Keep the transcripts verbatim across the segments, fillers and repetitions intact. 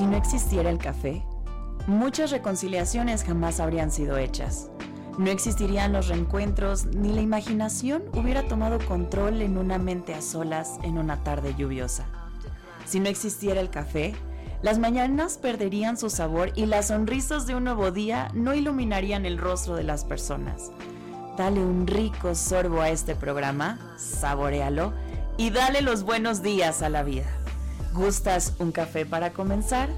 si no existiera el café, muchas reconciliaciones jamás habrían sido hechas. No existirían los reencuentros, ni la imaginación hubiera tomado control en una mente a solas en una tarde lluviosa. Si no existiera el café, las mañanas perderían su sabor y las sonrisas de un nuevo día no iluminarían el rostro de las personas. Dale un rico sorbo a este programa, saboréalo y dale los buenos días a la vida. ¿Gustas un café para comenzar?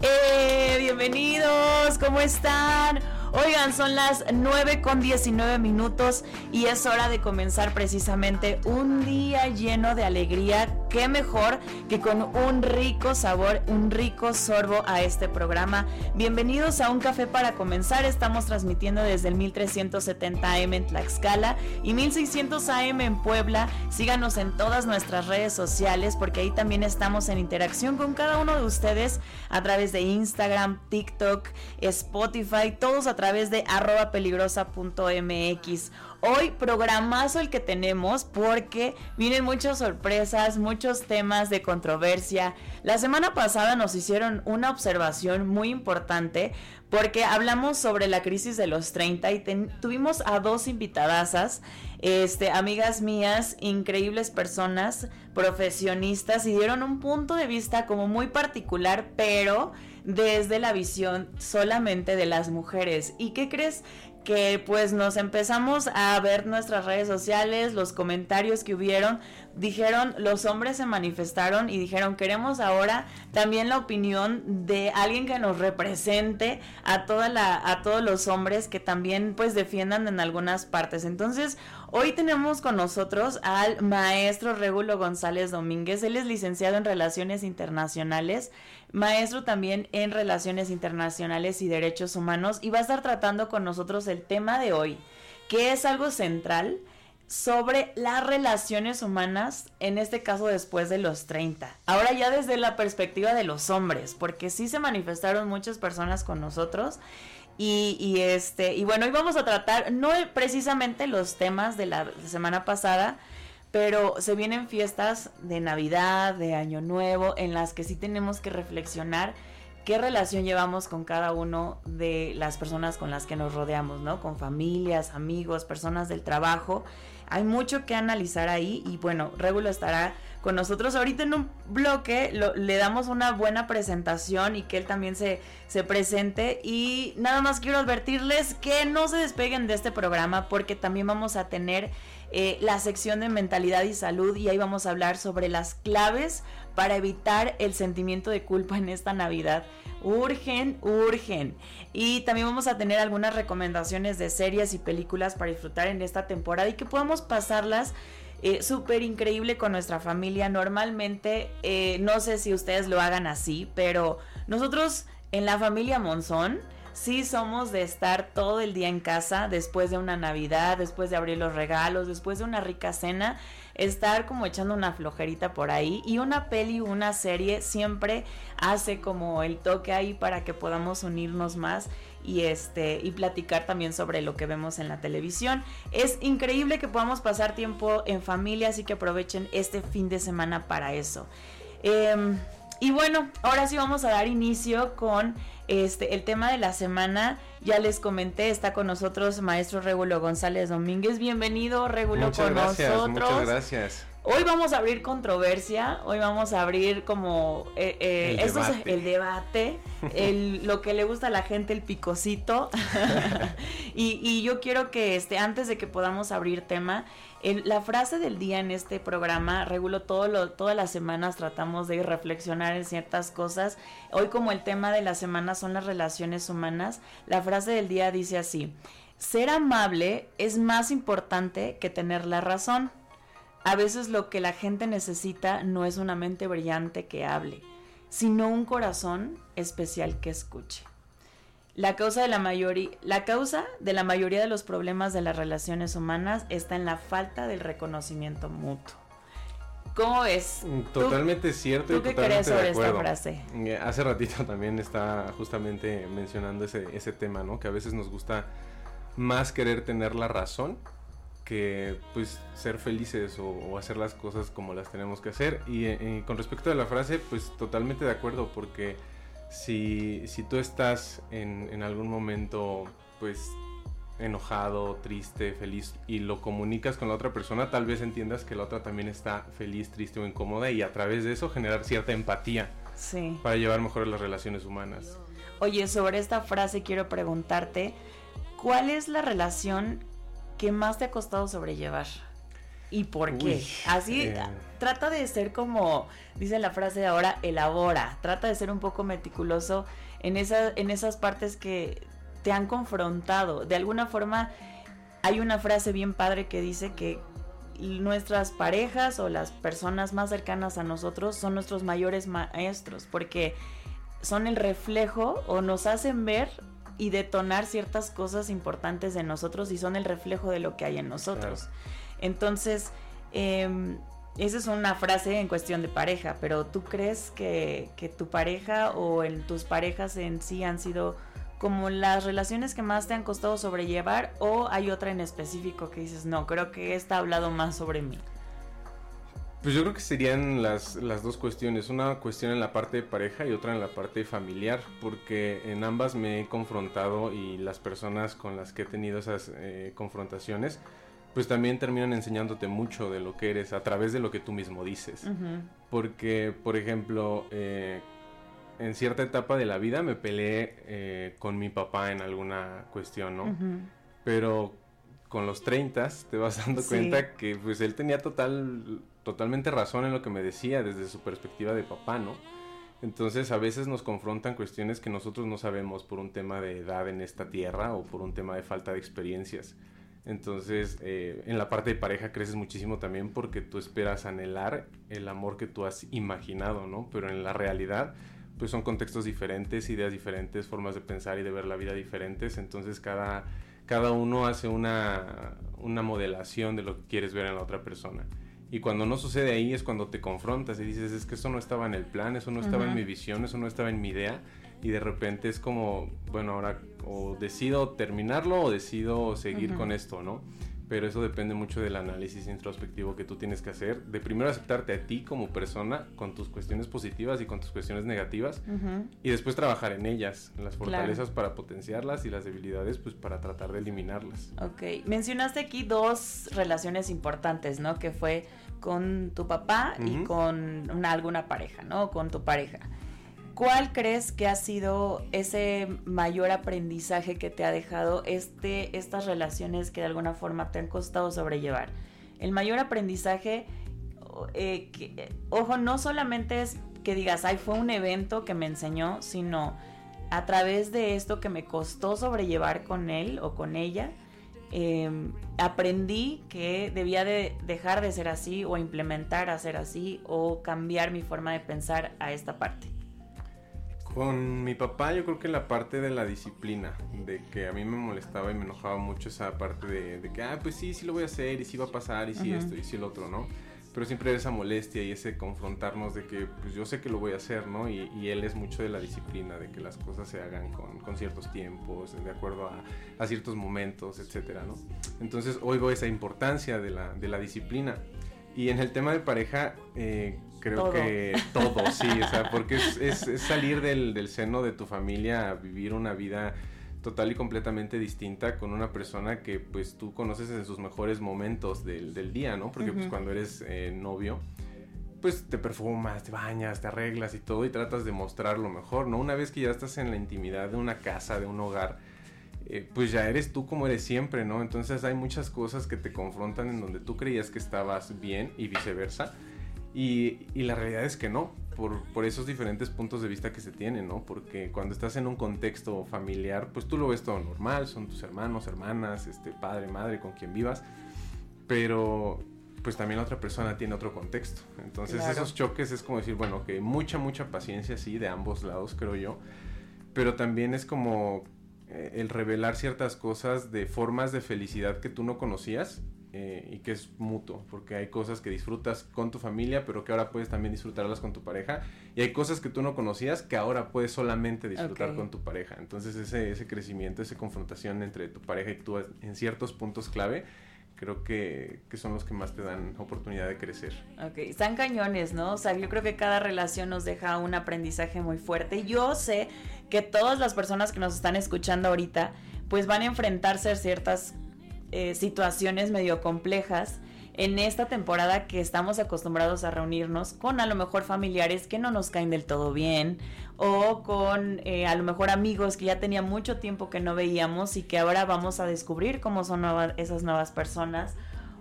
¡Eh! ¡Bienvenidos! ¿Cómo están? Oigan, son las nueve con diecinueve minutos y es hora de comenzar precisamente un día lleno de alegría. Qué mejor que con un rico sabor, un rico sorbo a este programa. Bienvenidos a Un Café para Comenzar. Estamos transmitiendo desde el mil trescientos setenta A M en Tlaxcala y mil seiscientos A M en Puebla. Síganos en todas nuestras redes sociales porque ahí también estamos en interacción con cada uno de ustedes a través de Instagram, TikTok, Spotify, todos a través A través de arroba peligrosa punto m x. Hoy programazo el que tenemos porque vienen muchas sorpresas, muchos temas de controversia. La semana pasada nos hicieron una observación muy importante porque hablamos sobre la crisis de los treinta y ten, tuvimos a dos invitadasas, este, amigas mías, increíbles personas, profesionistas, y dieron un punto de vista como muy particular, pero desde la visión solamente de las mujeres. ¿Y qué crees? Que pues nos empezamos a ver nuestras redes sociales, los comentarios que hubieron, dijeron, los hombres se manifestaron y dijeron, queremos ahora también la opinión de alguien que nos represente a toda la, a todos los hombres que también pues defiendan en algunas partes. Entonces, hoy tenemos con nosotros al maestro Régulo González Domínguez. Él es licenciado en Relaciones Internacionales, maestro también en Relaciones Internacionales y Derechos Humanos, y va a estar tratando con nosotros el tema de hoy, que es algo central sobre las relaciones humanas, en este caso después de los treinta. Ahora ya desde la perspectiva de los hombres, porque sí se manifestaron muchas personas con nosotros. Y, y este y bueno, hoy vamos a tratar no precisamente los temas de la semana pasada, pero se vienen fiestas de Navidad, de Año Nuevo, en las que sí tenemos que reflexionar qué relación llevamos con cada uno de las personas con las que nos rodeamos, ¿no? Con familias, amigos, personas del trabajo. Hay mucho que analizar ahí y bueno, Régulo estará con nosotros ahorita en un bloque, lo, le damos una buena presentación y que él también se, se presente. Y nada más quiero advertirles que no se despeguen de este programa porque también vamos a tener eh, la sección de mentalidad y salud y ahí vamos a hablar sobre las claves para evitar el sentimiento de culpa en esta Navidad. Urgen, urgen. Y también vamos a tener algunas recomendaciones de series y películas para disfrutar en esta temporada y que podamos pasarlas eh, súper increíble con nuestra familia. Normalmente, eh, no sé si ustedes lo hagan así, pero nosotros en la familia Monzón sí somos de estar todo el día en casa después de una Navidad, después de abrir los regalos, después de una rica cena, estar como echando una flojerita por ahí, y una peli, una serie siempre hace como el toque ahí para que podamos unirnos más y este y platicar también sobre lo que vemos en la televisión. Es increíble que podamos pasar tiempo en familia, así que aprovechen este fin de semana para eso. Eh, y bueno, ahora sí vamos a dar inicio con Este, el tema de la semana. Ya les comenté, está con nosotros maestro Régulo González Domínguez. Bienvenido, Régulo, con gracias, nosotros. Muchas gracias. Hoy vamos a abrir controversia, hoy vamos a abrir como eh, eh, el, esto debate. Es el debate, el, lo que le gusta a la gente, el picocito. y, y yo quiero que este, antes de que podamos abrir tema, el, la frase del día en este programa, Régulo, todo lo, todas las semanas tratamos de reflexionar en ciertas cosas. Hoy, como el tema de la semana son las relaciones humanas, la frase del día dice así: ser amable es más importante que tener la razón. A veces lo que la gente necesita no es una mente brillante que hable, sino un corazón especial que escuche. La causa de la mayoría, la causa de la mayoría de los problemas de las relaciones humanas está en la falta del reconocimiento mutuo. ¿Cómo es? Totalmente ¿Tú, cierto ¿tú y qué totalmente crees sobre de acuerdo. Esta frase? Hace ratito también estaba justamente mencionando ese, ese tema, ¿no? Que a veces nos gusta más querer tener la razón que pues ser felices o, o hacer las cosas como las tenemos que hacer. Y eh, con respecto a la frase, pues totalmente de acuerdo, porque si, si tú estás en, en algún momento, pues, enojado, triste, feliz, y lo comunicas con la otra persona, tal vez entiendas que la otra también está feliz, triste o incómoda, y a través de eso generar cierta empatía, sí, para llevar mejor las relaciones humanas. Oye, sobre esta frase quiero preguntarte, ¿cuál es la relación que más te ha costado sobrellevar? ¿Y por qué? Uy, Así, eh... trata de ser como, dice la frase de ahora, elabora, trata de ser un poco meticuloso en esa, en esas partes que te han confrontado. De alguna forma, hay una frase bien padre que dice que nuestras parejas o las personas más cercanas a nosotros son nuestros mayores maestros, porque son el reflejo o nos hacen ver y detonar ciertas cosas importantes de nosotros, y son el reflejo de lo que hay en nosotros. Claro. Entonces, eh, esa es una frase en cuestión de pareja, pero ¿tú crees que, que tu pareja o en tus parejas en sí han sido como las relaciones que más te han costado sobrellevar, o hay otra en específico que dices, no, creo que esta ha hablado más sobre mí? Pues yo creo que serían las, las dos cuestiones, una cuestión en la parte de pareja y otra en la parte familiar, porque en ambas me he confrontado, y las personas con las que he tenido esas eh, confrontaciones, pues también terminan enseñándote mucho de lo que eres a través de lo que tú mismo dices. Uh-huh. Porque, por ejemplo, eh, en cierta etapa de la vida me peleé eh, con mi papá en alguna cuestión, ¿no? Uh-huh. Pero con los treintas te vas dando, sí, cuenta que pues él tenía total, totalmente razón en lo que me decía desde su perspectiva de papá, ¿no? Entonces a veces nos confrontan cuestiones que nosotros no sabemos por un tema de edad en esta tierra o por un tema de falta de experiencias. Entonces, eh, en la parte de pareja creces muchísimo también, porque tú esperas anhelar el amor que tú has imaginado, ¿no? Pero en la realidad, pues son contextos diferentes, ideas diferentes, formas de pensar y de ver la vida diferentes. Entonces cada, cada uno hace una, una modelación de lo que quieres ver en la otra persona. Y cuando no sucede ahí es cuando te confrontas y dices, es que eso no estaba en el plan, eso no estaba, uh-huh, en mi visión, eso no estaba en mi idea. Y de repente es como, bueno, ahora o decido terminarlo o decido seguir, uh-huh, con esto, ¿no? Pero eso depende mucho del análisis introspectivo que tú tienes que hacer, de primero aceptarte a ti como persona con tus cuestiones positivas y con tus cuestiones negativas, uh-huh, y después trabajar en ellas, en las fortalezas, claro, para potenciarlas, y las debilidades pues para tratar de eliminarlas. Ok, mencionaste aquí dos relaciones importantes, ¿no? Que fue con tu papá, uh-huh, y con una, alguna pareja, ¿no? Con tu pareja. ¿Cuál crees que ha sido ese mayor aprendizaje que te ha dejado este, estas relaciones que de alguna forma te han costado sobrellevar? El mayor aprendizaje, eh, que, ojo, no solamente es que digas, ay, fue un evento que me enseñó, sino a través de esto que me costó sobrellevar con él o con ella, eh, aprendí que debía de dejar de ser así, o implementar a ser así, o cambiar mi forma de pensar a esta parte. Con mi papá yo creo que la parte de la disciplina, de que a mí me molestaba y me enojaba mucho esa parte de, de que, ah, pues sí, sí lo voy a hacer, y sí va a pasar, y sí, uh-huh, esto, y sí lo otro, ¿no? Pero siempre esa molestia y ese confrontarnos de que, pues yo sé que lo voy a hacer, ¿no? Y, y él es mucho de la disciplina, de que las cosas se hagan con, con ciertos tiempos, de acuerdo a, a ciertos momentos, etcétera, ¿no? Entonces oigo esa importancia de la, de la disciplina. Y en el tema de pareja, eh, creo todo. que todo, sí, o sea, porque es, es, es salir del, del seno de tu familia a vivir una vida total y completamente distinta con una persona que, pues, tú conoces en sus mejores momentos del, del día, ¿no? Porque, uh-huh, pues, cuando eres eh, novio, pues, te perfumas, te bañas, te arreglas y todo, y tratas de mostrar lo mejor, ¿no? Una vez que ya estás en la intimidad de una casa, de un hogar, Eh, pues ya eres tú como eres siempre, ¿no? Entonces hay muchas cosas que te confrontan en donde tú creías que estabas bien y viceversa, y, y la realidad es que no, por, por esos diferentes puntos de vista que se tienen, ¿no? Porque cuando estás en un contexto familiar, pues tú lo ves todo normal, son tus hermanos, hermanas, este, padre, madre, con quien vivas, pero pues también la otra persona tiene otro contexto. Entonces, claro, esos choques es como decir, bueno, que mucha, mucha paciencia, sí, de ambos lados, creo yo, pero también es como el revelar ciertas cosas de formas de felicidad que tú no conocías, eh, y que es mutuo, porque hay cosas que disfrutas con tu familia, pero que ahora puedes también disfrutarlas con tu pareja, y hay cosas que tú no conocías que ahora puedes solamente disfrutar, okay, con tu pareja. Entonces ese, ese crecimiento, esa confrontación entre tu pareja y tú en ciertos puntos clave, creo que, que son los que más te dan oportunidad de crecer. Ok, están cañones, ¿no? O sea, yo creo que cada relación nos deja un aprendizaje muy fuerte. Yo sé que todas las personas que nos están escuchando ahorita, pues van a enfrentarse a ciertas eh, situaciones medio complejas en esta temporada que estamos acostumbrados a reunirnos con a lo mejor familiares que no nos caen del todo bien, o con eh, a lo mejor amigos que ya tenía mucho tiempo que no veíamos y que ahora vamos a descubrir cómo son nuevas, esas nuevas personas,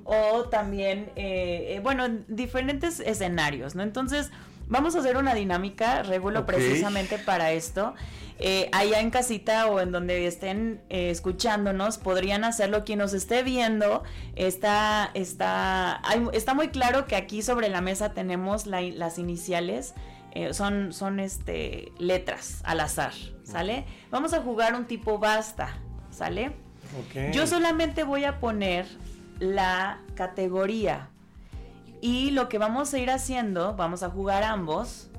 o también, eh, eh, bueno, diferentes escenarios, ¿no? Entonces vamos a hacer una dinámica, Régulo, okay, precisamente para esto. Eh, allá en casita o en donde estén eh, escuchándonos, podrían hacerlo. Quien nos esté viendo, está, está, hay, está muy claro que aquí sobre la mesa tenemos la, las iniciales, eh, son, son este, letras al azar, ¿sale? Vamos a jugar un tipo basta, ¿sale? Okay. Yo solamente voy a poner la categoría. Y lo que vamos a ir haciendo, vamos a jugar ambos,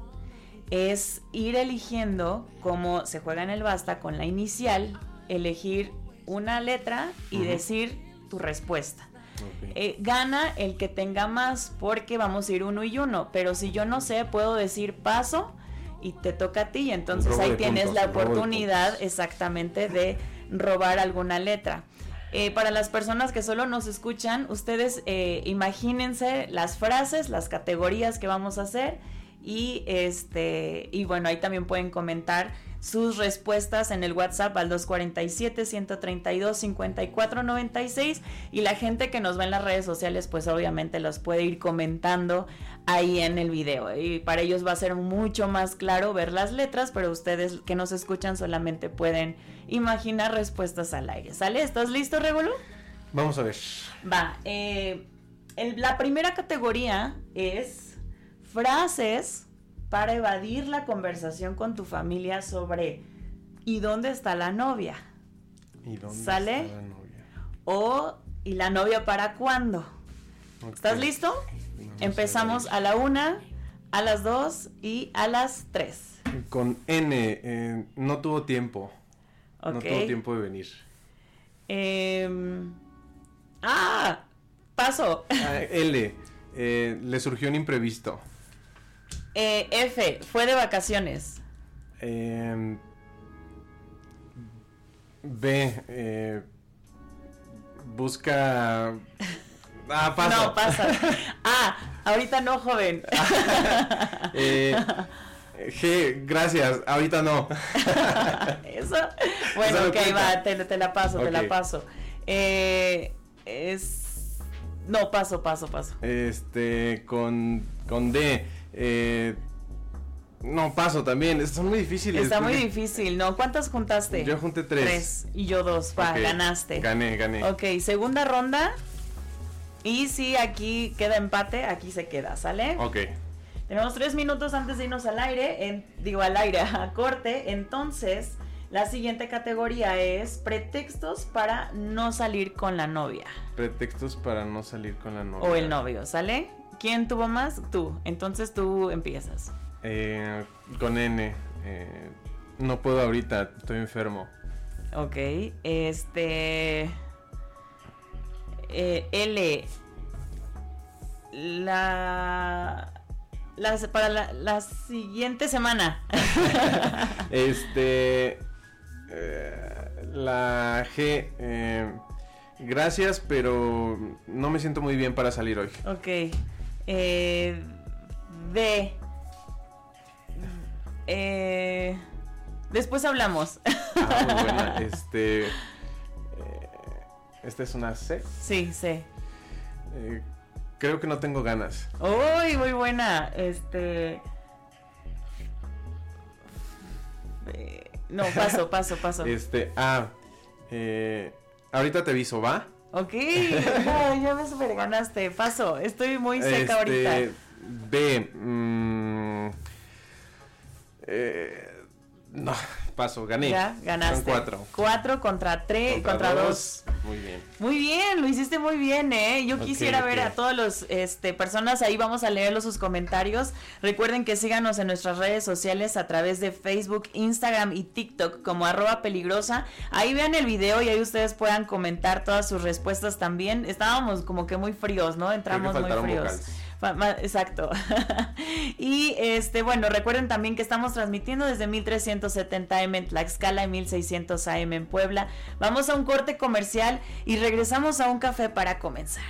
es ir eligiendo cómo se juega en el basta con la inicial, elegir una letra y uh-huh. decir tu respuesta. Okay. Eh, gana el que tenga más, porque vamos a ir uno y uno, pero si yo no sé, puedo decir paso y te toca a ti, y entonces ahí tienes puntos, la oportunidad de exactamente de robar alguna letra. Eh, para las personas que solo nos escuchan, ustedes eh, imagínense las frases, las categorías que vamos a hacer, y este y bueno, ahí también pueden comentar sus respuestas en el WhatsApp al dos cuatro siete, uno tres dos, cinco cuatro nueve seis, y la gente que nos ve en las redes sociales pues obviamente los puede ir comentando ahí en el video, y para ellos va a ser mucho más claro ver las letras, pero ustedes que nos escuchan solamente pueden imaginar respuestas al aire, ¿sale? ¿Estás listo, Régulo? Vamos a ver. Va, eh, el, la primera categoría es frases para evadir la conversación con tu familia sobre ¿y dónde está la novia? ¿Y dónde ¿Sale? está la novia? O ¿y la novia para cuándo? Okay. ¿Estás listo? Vamos. Empezamos a, a la una, a las dos y a las tres. Con N, eh, no tuvo tiempo. Okay. No tuvo tiempo de venir. Eh, ¡Ah! Paso. Ah, L, eh, le surgió un imprevisto. Eh, F, fue de vacaciones. Eh, B, eh, busca... Ah, pasa. No, pasa. Ah, ahorita no, joven. Ah, eh, G, gracias, ahorita no. Eso. Bueno, eso, ok, va, te, te la paso, okay. te la paso. Eh, es... No, paso, paso, paso. Este, con, con D... Eh, no, paso también, son muy difíciles. Está muy difícil, ¿no? ¿Cuántas juntaste? Yo junté tres. Tres, y yo dos, va, okay. Ganaste. Gané, gané. Ok, segunda ronda. Y si aquí queda empate, aquí se queda, ¿sale? Ok. Tenemos tres minutos antes de irnos al aire, en, digo al aire, a corte. Entonces, la siguiente categoría es pretextos para no salir con la novia. Pretextos para no salir con la novia. O el novio, ¿sale? ¿Quién tuvo más? Tú. Entonces tú empiezas. Eh, con N. Eh, no puedo ahorita, estoy enfermo. Ok. Este... Eh, L. La... Las, para la, la siguiente semana. este... Eh, la G... Eh, gracias, pero no me siento muy bien para salir hoy. Ok. Eh, de eh, después hablamos. Ah, muy buena. Este eh, esta es una C. Sí, C. Eh, creo que no tengo ganas. Uy, muy buena. Este eh, no, paso, paso, paso. Este ah, eh, ahorita te aviso, ¿va? Ok, ya, ya me superganaste. Paso, estoy muy seca este, ahorita. B. Mm, eh, no, paso, gané. Ya, ganaste. Son cuatro. Cuatro contra tres, contra, contra dos. dos. Muy bien. Muy bien, lo hiciste muy bien, ¿eh? Yo okay, quisiera okay. ver a todos los este, personas, ahí vamos a leerlos sus comentarios. Recuerden que síganos en nuestras redes sociales a través de Facebook, Instagram y TikTok como arroba peligrosa. Ahí vean el video y ahí ustedes puedan comentar todas sus respuestas también. Estábamos como que muy fríos, ¿no? Entramos muy fríos. Vocales. Exacto. Y este bueno, recuerden también que estamos transmitiendo desde mil trescientos setenta A M en Tlaxcala y mil seiscientos A M en Puebla. Vamos a un corte comercial y regresamos a un café para comenzar.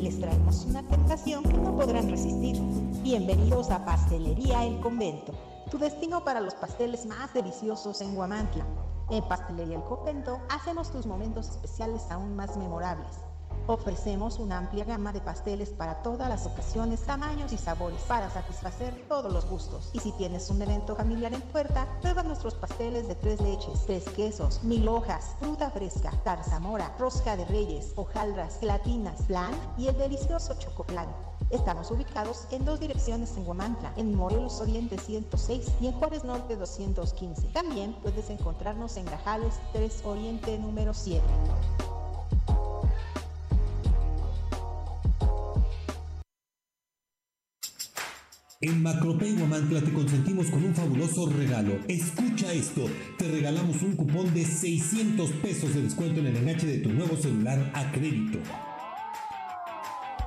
Les traemos una tentación que no podrán resistir. Bienvenidos a Pastelería El Convento, tu destino para los pasteles más deliciosos en Huamantla. En Pastelería El Convento hacemos tus momentos especiales aún más memorables. Ofrecemos una amplia gama de pasteles para todas las ocasiones, tamaños y sabores para satisfacer todos los gustos. Y si tienes un evento familiar en puerta, prueba nuestros pasteles de tres leches, tres quesos, mil hojas, fruta fresca, zarzamora, rosca de reyes, hojaldras, gelatinas, flan y el delicioso chocoflan. Estamos ubicados en dos direcciones en Huamantla, en Morelos Oriente ciento seis y en Juárez Norte doscientos quince. También puedes encontrarnos en Grajales tres Oriente número siete. En Macropay Huamantla te consentimos con un fabuloso regalo. Escucha esto, te regalamos un cupón de seiscientos pesos de descuento en el enganche de tu nuevo celular a crédito.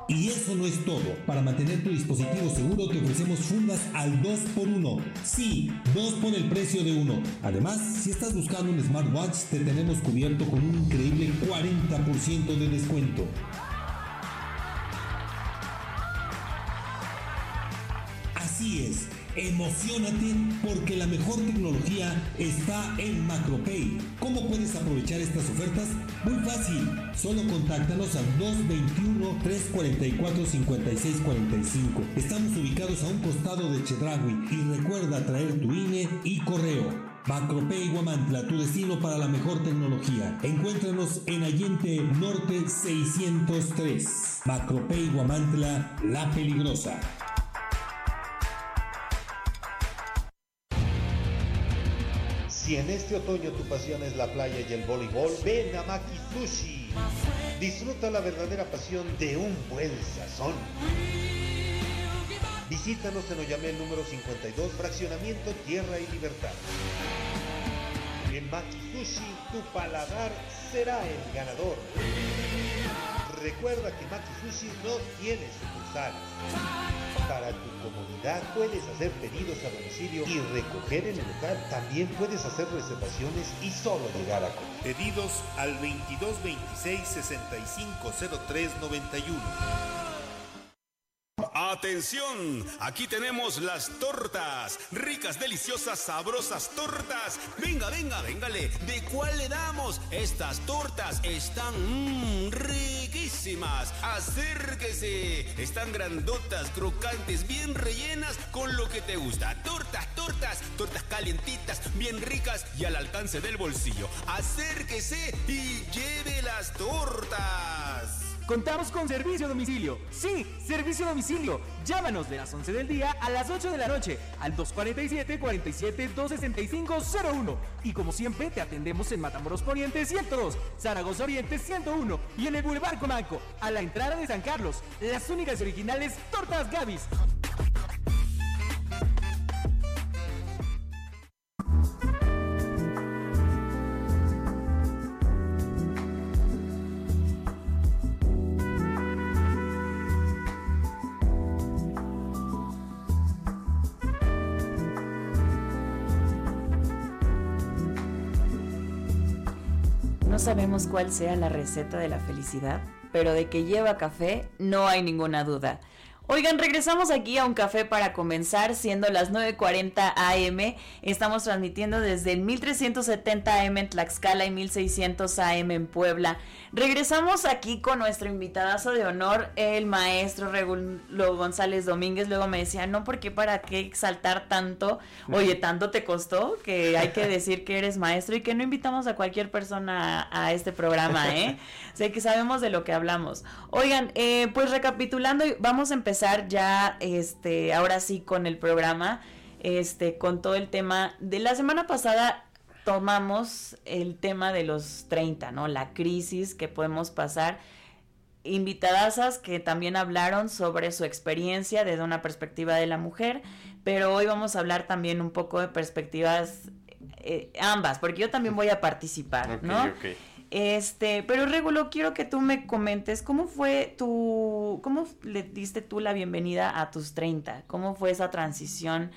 Y eso no es todo. Para mantener tu dispositivo seguro te ofrecemos fundas al dos por uno. Sí, dos por el precio de uno. Además, si estás buscando un smartwatch, te tenemos cubierto con un increíble cuarenta por ciento de descuento. Así es, emociónate porque la mejor tecnología está en MacroPay. ¿Cómo puedes aprovechar estas ofertas? Muy fácil, solo contáctanos al dos dos uno, tres cuatro cuatro, cinco seis cuatro cinco. Estamos ubicados a un costado de Chedraui y recuerda traer tu I N E y correo. Macropay Huamantla, tu destino para la mejor tecnología. Encuéntranos en Allende Norte seiscientos tres. Macropay Huamantla, la peligrosa. Si en este otoño tu pasión es la playa y el voleibol, ven a Maki Sushi. Disfruta la verdadera pasión de un buen sazón. Visítanos en Oyamel número cincuenta y dos, Fraccionamiento Tierra y Libertad. En Makisushi, tu paladar será el ganador. Recuerda que Makisushi no tiene sucursales. Para tu comodidad puedes hacer pedidos a domicilio y recoger en el local. También puedes hacer reservaciones y solo llegar a comer. Pedidos al veintidós veintiséis sesenta y cinco cero tres noventa y uno. ¡Atención! Aquí tenemos las tortas. Ricas, deliciosas, sabrosas tortas. Venga, venga, véngale. ¿De cuál le damos? Estas tortas están mmm, riquísimas. Acérquese. Están grandotas, crocantes, bien rellenas con lo que te gusta. Tortas, tortas, tortas calientitas, bien ricas y al alcance del bolsillo. Acérquese y lleve las tortas. Contamos con servicio a domicilio. Sí, servicio a domicilio. Llámanos de las once del día a las ocho de la noche al dos cuatro siete cuatro siete dos seis cinco cero uno. Y como siempre, te atendemos en Matamoros Poniente ciento dos, Zaragoza Oriente ciento uno y en el Boulevard Comanco, a la entrada de San Carlos. Las únicas originales tortas Gavis. No sabemos cuál sea la receta de la felicidad, pero de que lleva café no hay ninguna duda. Oigan, regresamos aquí a un café para comenzar, siendo las nueve cuarenta a eme. Estamos transmitiendo desde el mil trescientos setenta a eme en Tlaxcala y mil seiscientos a eme en Puebla. Regresamos aquí con nuestro invitadazo de honor, el maestro Régulo González Domínguez. Luego me decía, no, porque para qué exaltar tanto. Oye, tanto te costó que hay que decir que eres maestro y que no invitamos a cualquier persona a, a este programa, ¿eh? Sé que sabemos de lo que hablamos. Oigan, eh, pues recapitulando, vamos a empezar ya este ahora sí con el programa, este con todo el tema de la semana pasada. Tomamos el tema de los treinta, ¿no? La crisis que podemos pasar. Invitadasas que también hablaron sobre su experiencia desde una perspectiva de la mujer, pero hoy vamos a hablar también un poco de perspectivas eh, ambas, porque yo también voy a participar, okay, ¿no? Okay. Este, pero Régulo, quiero que tú me comentes cómo fue tu, cómo le diste tú la bienvenida a tus treinta, cómo fue esa transición,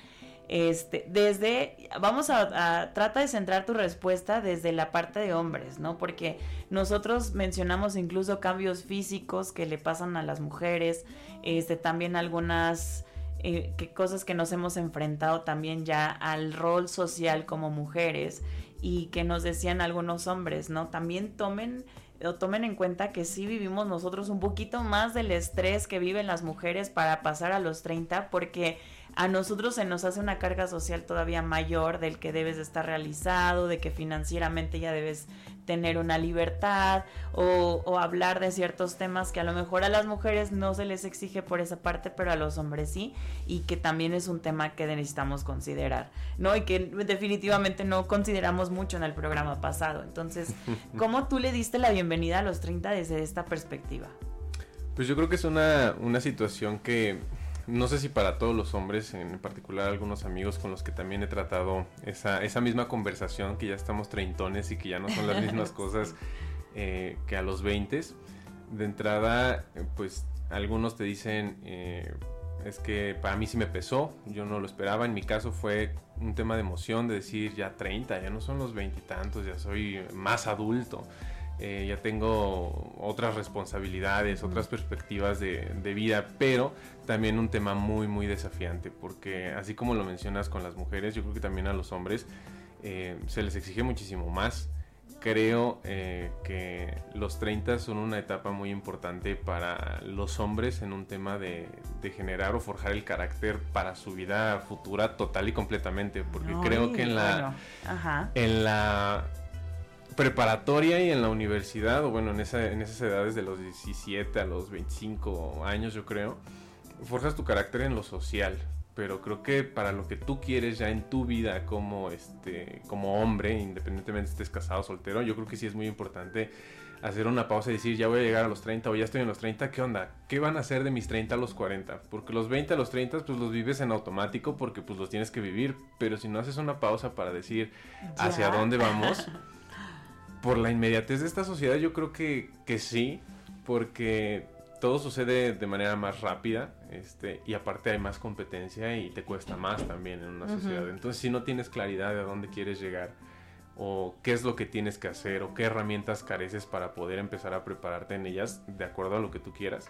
este, desde, vamos a, a, trata de centrar tu respuesta desde la parte de hombres, ¿no? Porque nosotros mencionamos incluso cambios físicos que le pasan a las mujeres, este, también algunas eh, que, cosas que nos hemos enfrentado también ya al rol social como mujeres. Y que nos decían algunos hombres, ¿no? También tomen o tomen en cuenta que sí vivimos nosotros un poquito más del estrés que viven las mujeres para pasar a los treinta, porque a nosotros se nos hace una carga social todavía mayor del que debes de estar realizado, de que financieramente ya debes tener una libertad o, o hablar de ciertos temas que a lo mejor a las mujeres no se les exige por esa parte, pero a los hombres sí, y que también es un tema que necesitamos considerar, ¿no? Y que definitivamente no consideramos mucho en el programa pasado. Entonces, ¿cómo tú le diste la bienvenida a los treinta desde esta perspectiva? Pues yo creo que es una, una situación que... no sé si para todos los hombres, en particular algunos amigos con los que también he tratado esa, esa misma conversación, que ya estamos treintones y que ya no son las mismas cosas eh, que a los veintes. De entrada, pues algunos te dicen, eh, es que para mí sí me pesó, yo no lo esperaba. En mi caso fue un tema de emoción, de decir ya treinta, ya no son los veintitantos, ya soy más adulto. Eh, ya tengo otras responsabilidades, otras perspectivas de, de vida, pero también un tema muy, muy desafiante, porque así como lo mencionas con las mujeres, yo creo que también a los hombres eh, se les exige muchísimo más. Creo eh, que los treinta son una etapa muy importante para los hombres en un tema de, de generar o forjar el carácter para su vida futura total y completamente, porque Ay, creo que en la... Bueno. Ajá. En la preparatoria y en la universidad, o bueno, en, esa, en esas edades de los diecisiete a los veinticinco años, yo creo, forjas tu carácter en lo social, pero creo que para lo que tú quieres ya en tu vida como, este, como hombre, independientemente si estés casado o soltero, yo creo que sí es muy importante hacer una pausa y decir, ya voy a llegar a los treinta o ya estoy en los treinta, ¿qué onda? ¿Qué van a hacer de mis treinta a los cuarenta? Porque los veinte a los treinta pues los vives en automático porque pues los tienes que vivir, pero si no haces una pausa para decir ya. hacia dónde vamos, por la inmediatez de esta sociedad yo creo que, que sí, porque todo sucede de manera más rápida, este, y aparte hay más competencia y te cuesta más también en una uh-huh. sociedad. Entonces, si no tienes claridad de a dónde quieres llegar o qué es lo que tienes que hacer o qué herramientas careces para poder empezar a prepararte en ellas de acuerdo a lo que tú quieras,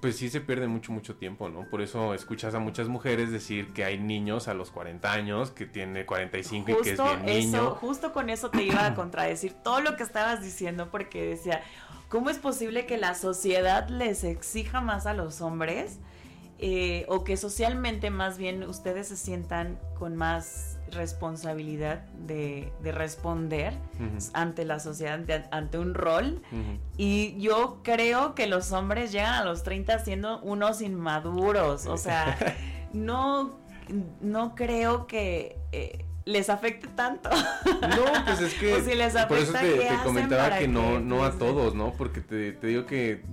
pues sí se pierde mucho, mucho tiempo, ¿no? Por eso escuchas a muchas mujeres decir que hay niños a los cuarenta años, que tiene cuarenta y cinco justo y que es bien eso, niño. Justo con eso te iba a contradecir todo lo que estabas diciendo porque decía... ¿Cómo es posible que la sociedad les exija más a los hombres eh, o que socialmente más bien ustedes se sientan con más responsabilidad de, de responder uh-huh. ante la sociedad, ante, ante un rol? Uh-huh. Y yo creo que los hombres llegan a los treinta siendo unos inmaduros, o sea, no, no creo que... Eh, les afecte tanto. No, pues es que si les afecta, por eso te, te comentaba que no, no a todos, ¿no? Porque te, te digo que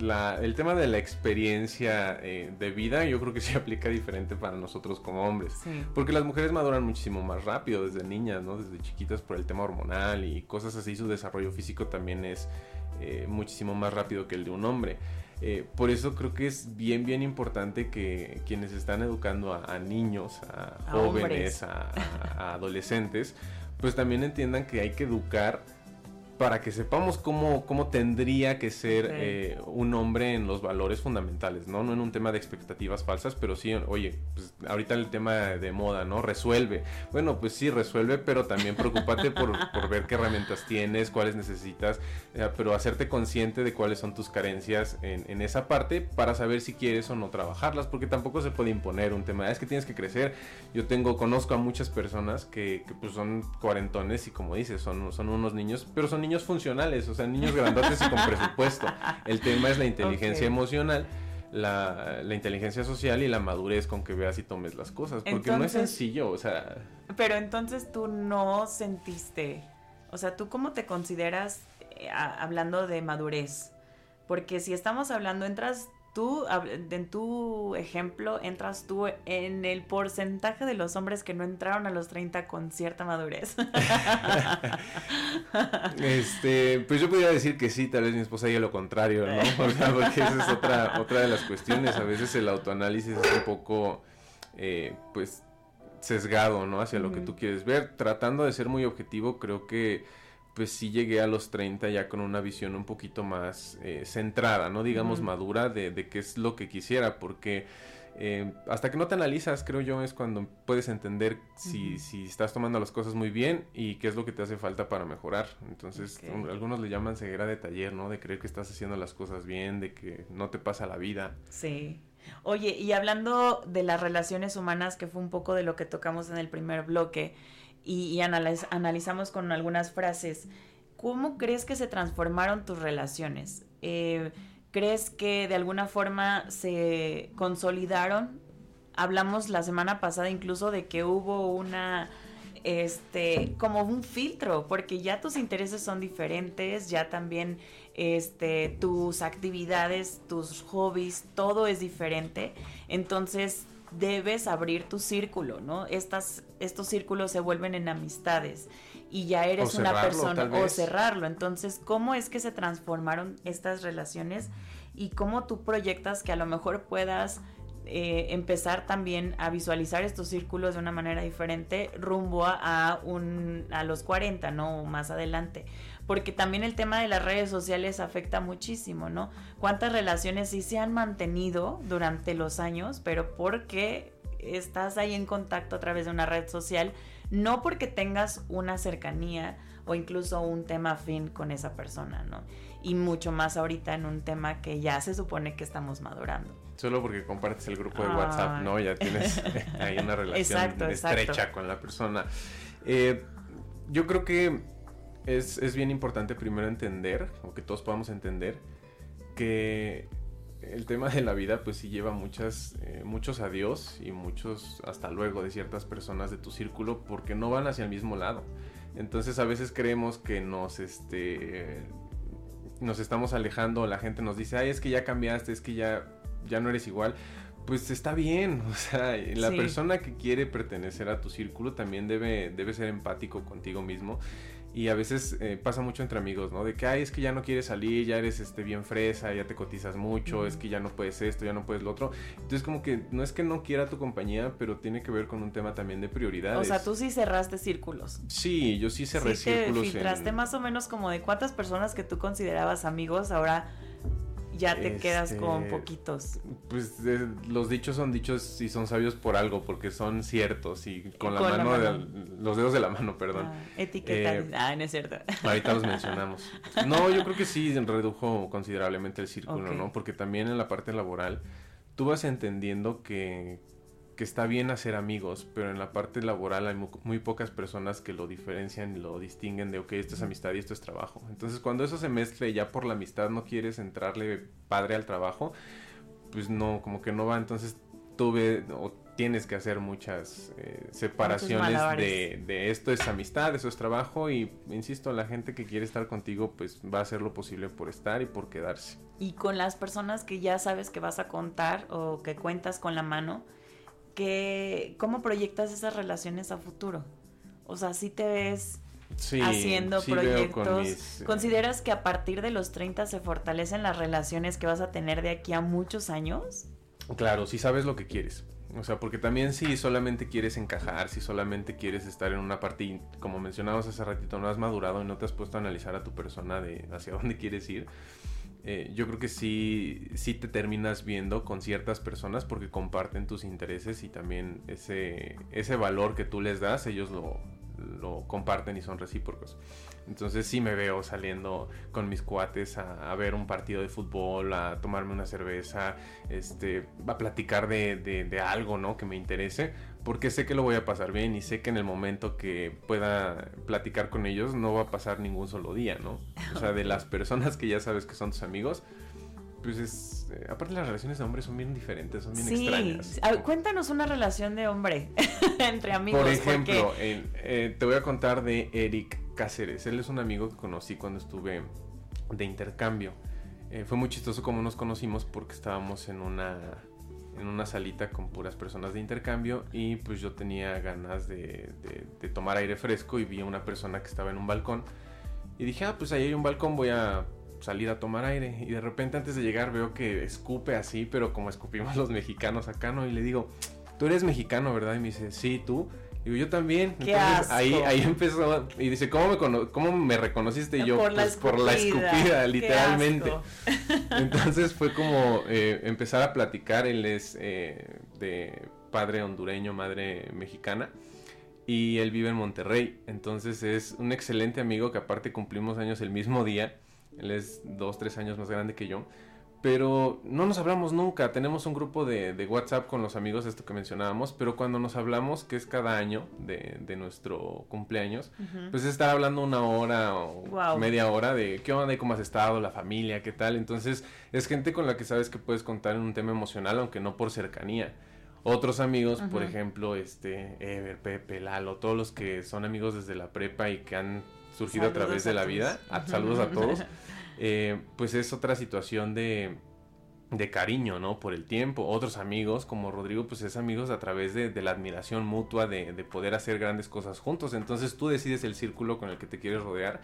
la, el tema de la experiencia eh, de vida yo creo que sí aplica diferente para nosotros como hombres, sí. Porque las mujeres maduran muchísimo más rápido desde niñas, ¿no? Desde chiquitas por el tema hormonal y cosas así, su desarrollo físico también es eh, muchísimo más rápido que el de un hombre. Eh, por eso creo que es bien, bien importante que quienes están educando a, a niños, a, a jóvenes, a, a adolescentes, pues también entiendan que hay que educar para que sepamos cómo, cómo tendría que ser okay. eh, un hombre en los valores fundamentales, ¿no? No en un tema de expectativas falsas, pero sí, oye, pues ahorita el tema de moda, ¿no? Resuelve. Bueno, pues sí, resuelve, pero también preocúpate por, por ver qué herramientas tienes, cuáles necesitas, eh, pero hacerte consciente de cuáles son tus carencias en, en esa parte para saber si quieres o no trabajarlas, porque tampoco se puede imponer un tema. Es que tienes que crecer. Yo tengo, conozco a muchas personas que, que pues son cuarentones y como dices, son, son unos niños, pero son niños niños funcionales, o sea, niños grandotes y con presupuesto. El tema es la inteligencia okay. emocional, la, la inteligencia social y la madurez con que veas y tomes las cosas, porque entonces, no es sencillo, o sea... Pero entonces tú no sentiste, o sea, ¿tú cómo te consideras eh, a, hablando de madurez? Porque si estamos hablando, entras tú, en tu ejemplo, entras tú en el porcentaje de los hombres que no entraron a los treinta con cierta madurez. Este, pues yo podría decir que sí, tal vez mi esposa diga lo contrario, ¿no? O sea, porque esa es otra, otra de las cuestiones. A veces el autoanálisis es un poco, eh, pues, sesgado, ¿no? Hacia uh-huh. lo que tú quieres ver. Tratando de ser muy objetivo, creo que pues sí llegué a los treinta ya con una visión un poquito más eh, centrada, no digamos uh-huh. madura, de, de qué es lo que quisiera, porque eh, hasta que no te analizas, creo yo, es cuando puedes entender si, uh-huh. si estás tomando las cosas muy bien y qué es lo que te hace falta para mejorar. Entonces, okay. un, algunos le llaman ceguera de taller, ¿no? De creer que estás haciendo las cosas bien, de que no te pasa la vida. Sí. Oye, y hablando de las relaciones humanas, que fue un poco de lo que tocamos en el primer bloque, y, y analiz- analizamos con algunas frases, ¿cómo crees que se transformaron tus relaciones? Eh, ¿crees que de alguna forma se consolidaron? Hablamos la semana pasada incluso de que hubo una, este, como un filtro, porque ya tus intereses son diferentes, ya también este, tus actividades, tus hobbies, todo es diferente, entonces... debes abrir tu círculo, ¿no? Estas, estos círculos se vuelven en amistades y ya eres una persona o cerrarlo. Entonces, ¿cómo es que se transformaron estas relaciones y cómo tú proyectas que a lo mejor puedas eh, empezar también a visualizar estos círculos de una manera diferente rumbo a, a, un, a los cuarenta, ¿no? O más adelante. Porque también el tema de las redes sociales afecta muchísimo, ¿no? ¿Cuántas relaciones sí se han mantenido durante los años, pero porque estás ahí en contacto a través de una red social, no porque tengas una cercanía o incluso un tema afín con esa persona, ¿no? Y mucho más ahorita en un tema que ya se supone que estamos madurando. Solo porque compartes el grupo de WhatsApp, ah. ¿no? Ya tienes ahí una relación exacto, estrecha exacto. con la persona. Eh, yo creo que... Es, es bien importante primero entender, o que todos podamos entender, que el tema de la vida pues sí lleva muchas, eh, muchos adiós y muchos hasta luego de ciertas personas de tu círculo porque no van hacia el mismo lado. Entonces a veces creemos que nos, este, eh, nos estamos alejando, la gente nos dice, ay, es que ya cambiaste, es que ya, ya no eres igual. Pues está bien, o sea, la sí. persona que quiere pertenecer a tu círculo también debe, debe ser empático contigo mismo. Y a veces eh, pasa mucho entre amigos, ¿no? De que, ay, es que ya no quieres salir, ya eres este bien fresa, ya te cotizas mucho, mm. es que ya no puedes esto, ya no puedes lo otro. Entonces, como que no es que no quiera tu compañía, pero tiene que ver con un tema también de prioridades. O sea, tú sí cerraste círculos. Sí, yo sí cerré sí círculos. Te filtraste en... más o menos como de cuántas personas que tú considerabas amigos, ahora... Ya te este, quedas con poquitos. Pues eh, los dichos son dichos y son sabios por algo, porque son ciertos y con, y la, con mano la mano, de, los dedos de la mano, perdón. Ah, etiqueta, eh, ah, no es cierto. Ahorita los mencionamos. No, yo creo que sí redujo considerablemente el círculo, okay. ¿no? Porque también en la parte laboral tú vas entendiendo que, que está bien hacer amigos, pero en la parte laboral hay muy, muy pocas personas que lo diferencian y lo distinguen de, ok, esto es amistad y esto es trabajo. Entonces, cuando eso se mezcle y ya por la amistad no quieres entrarle padre al trabajo, pues no, como que no va. Entonces, tuve o tienes que hacer muchas eh, separaciones de, de esto es amistad, eso es trabajo y, insisto, la gente que quiere estar contigo, pues va a hacer lo posible por estar y por quedarse. Y con las personas que ya sabes que vas a contar o que cuentas con la mano, que, ¿cómo proyectas esas relaciones a futuro? O sea, ¿sí te ves sí, haciendo sí proyectos? Con mis, ¿Consideras que a partir de los treinta se fortalecen las relaciones que vas a tener de aquí a muchos años? Claro, si sabes lo que quieres. O sea, porque también si solamente quieres encajar, si solamente quieres estar en una parte y como mencionabas hace ratito, no has madurado y no te has puesto a analizar a tu persona de hacia dónde quieres ir, Eh, yo creo que sí, sí te terminas viendo con ciertas personas porque comparten tus intereses y también ese, ese valor que tú les das, ellos lo, lo comparten y son recíprocos. Entonces sí me veo saliendo con mis cuates a, a ver un partido de fútbol, a tomarme una cerveza, este, a platicar de, de, de algo, ¿no?, que me interese, porque sé que lo voy a pasar bien y sé que en el momento que pueda platicar con ellos no va a pasar ningún solo día, ¿no? O sea, de las personas que ya sabes que son tus amigos, pues es... Eh, aparte las relaciones de hombres son bien diferentes, son bien sí. extrañas. Sí, cuéntanos una relación de hombre entre amigos. Por ejemplo, porque... eh, eh, te voy a contar de Eric Cáceres. Él es un amigo que conocí cuando estuve de intercambio. Eh, fue muy chistoso como nos conocimos porque estábamos en una... en una salita con puras personas de intercambio y pues yo tenía ganas de, de, de tomar aire fresco y vi a una persona que estaba en un balcón y dije, ah, pues ahí hay un balcón, voy a salir a tomar aire. Y de repente antes de llegar veo que escupe así, pero como escupimos los mexicanos acá, ¿no? Y le digo, tú eres mexicano, ¿verdad? Y me dice, sí, tú. Digo, yo también. Qué Entonces asco. ahí ahí empezó y dice, ¿cómo me cono- cómo me reconociste? Y yo, por pues la por la escupida, literalmente. Entonces fue como eh, empezar a platicar. Él es eh, de padre hondureño, madre mexicana, y él vive en Monterrey. Entonces es un excelente amigo que aparte cumplimos años el mismo día. Él es dos, tres años más grande que yo. Pero no nos hablamos nunca. Tenemos un grupo de, de WhatsApp con los amigos, esto que mencionábamos, pero cuando nos hablamos, que es cada año de, de nuestro cumpleaños, uh-huh. pues estar hablando una hora o wow. media hora de qué onda y cómo has estado, la familia, qué tal. Entonces es gente con la que sabes que puedes contar en un tema emocional, aunque no por cercanía. Otros amigos, uh-huh. por ejemplo, este, Ever, Pepe, Lalo, todos los que son amigos desde la prepa y que han surgido saludos a través a de la todos. vida. A, saludos a todos. Eh, pues es otra situación de, de cariño, ¿no? Por el tiempo. Otros amigos, como Rodrigo, pues es amigos a través de, de la admiración mutua, de, de poder hacer grandes cosas juntos. Entonces tú decides el círculo con el que te quieres rodear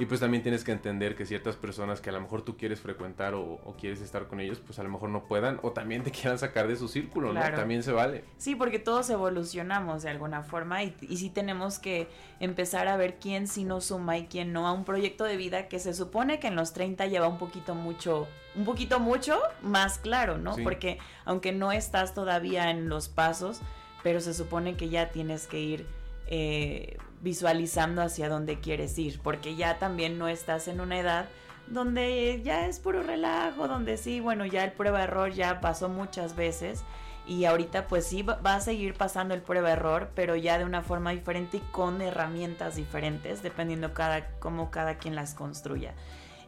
y pues también tienes que entender que ciertas personas que a lo mejor tú quieres frecuentar o, o quieres estar con ellos, pues a lo mejor no puedan o también te quieran sacar de su círculo, claro. ¿no? También se vale. Sí, porque todos evolucionamos de alguna forma y, y sí tenemos que empezar a ver quién sí nos suma y quién no a un proyecto de vida que se supone que en los treinta lleva un poquito mucho, un poquito mucho más claro, ¿no? Sí. Porque aunque no estás todavía en los pasos, pero se supone que ya tienes que ir... Eh, visualizando hacia dónde quieres ir, porque ya también no estás en una edad donde ya es puro relajo, donde sí, bueno, ya el prueba-error ya pasó muchas veces y ahorita pues sí va a seguir pasando el prueba-error, pero ya de una forma diferente y con herramientas diferentes, dependiendo cada, cómo cada quien las construya.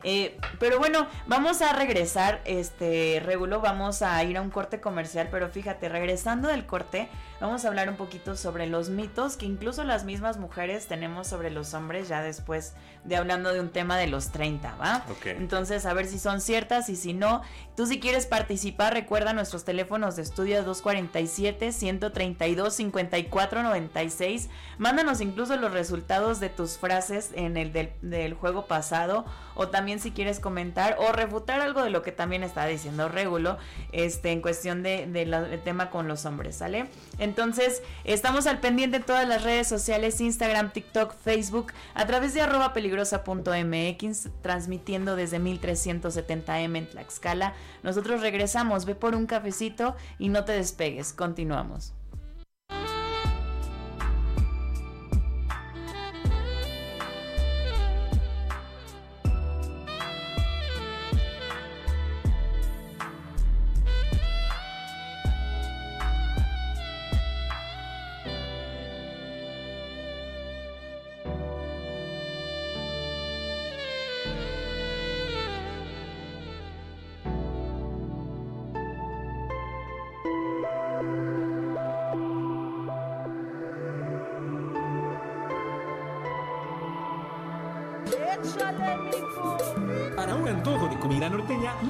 Eh, pero bueno, vamos a regresar, este, Régulo, vamos a ir a un corte comercial, pero fíjate, regresando del corte, vamos a hablar un poquito sobre los mitos que incluso las mismas mujeres tenemos sobre los hombres, ya después de hablando de un tema de los treinta, ¿va? Okay. Entonces, a ver si son ciertas y si no, tú si quieres participar, recuerda nuestros teléfonos de estudio dos cuatro siete, uno tres dos, cinco cuatro nueve seis, mándanos incluso los resultados de tus frases en el del, del juego pasado, o también si quieres comentar o refutar algo de lo que también está diciendo Régulo, este, en cuestión del de de tema con los hombres, ¿sale? Entonces, estamos al pendiente en todas las redes sociales, Instagram, TikTok, Facebook, a través de arroba peligrosa punto m x, transmitiendo desde mil trescientos setenta A M en Tlaxcala. Nosotros regresamos, ve por un cafecito y no te despegues, continuamos.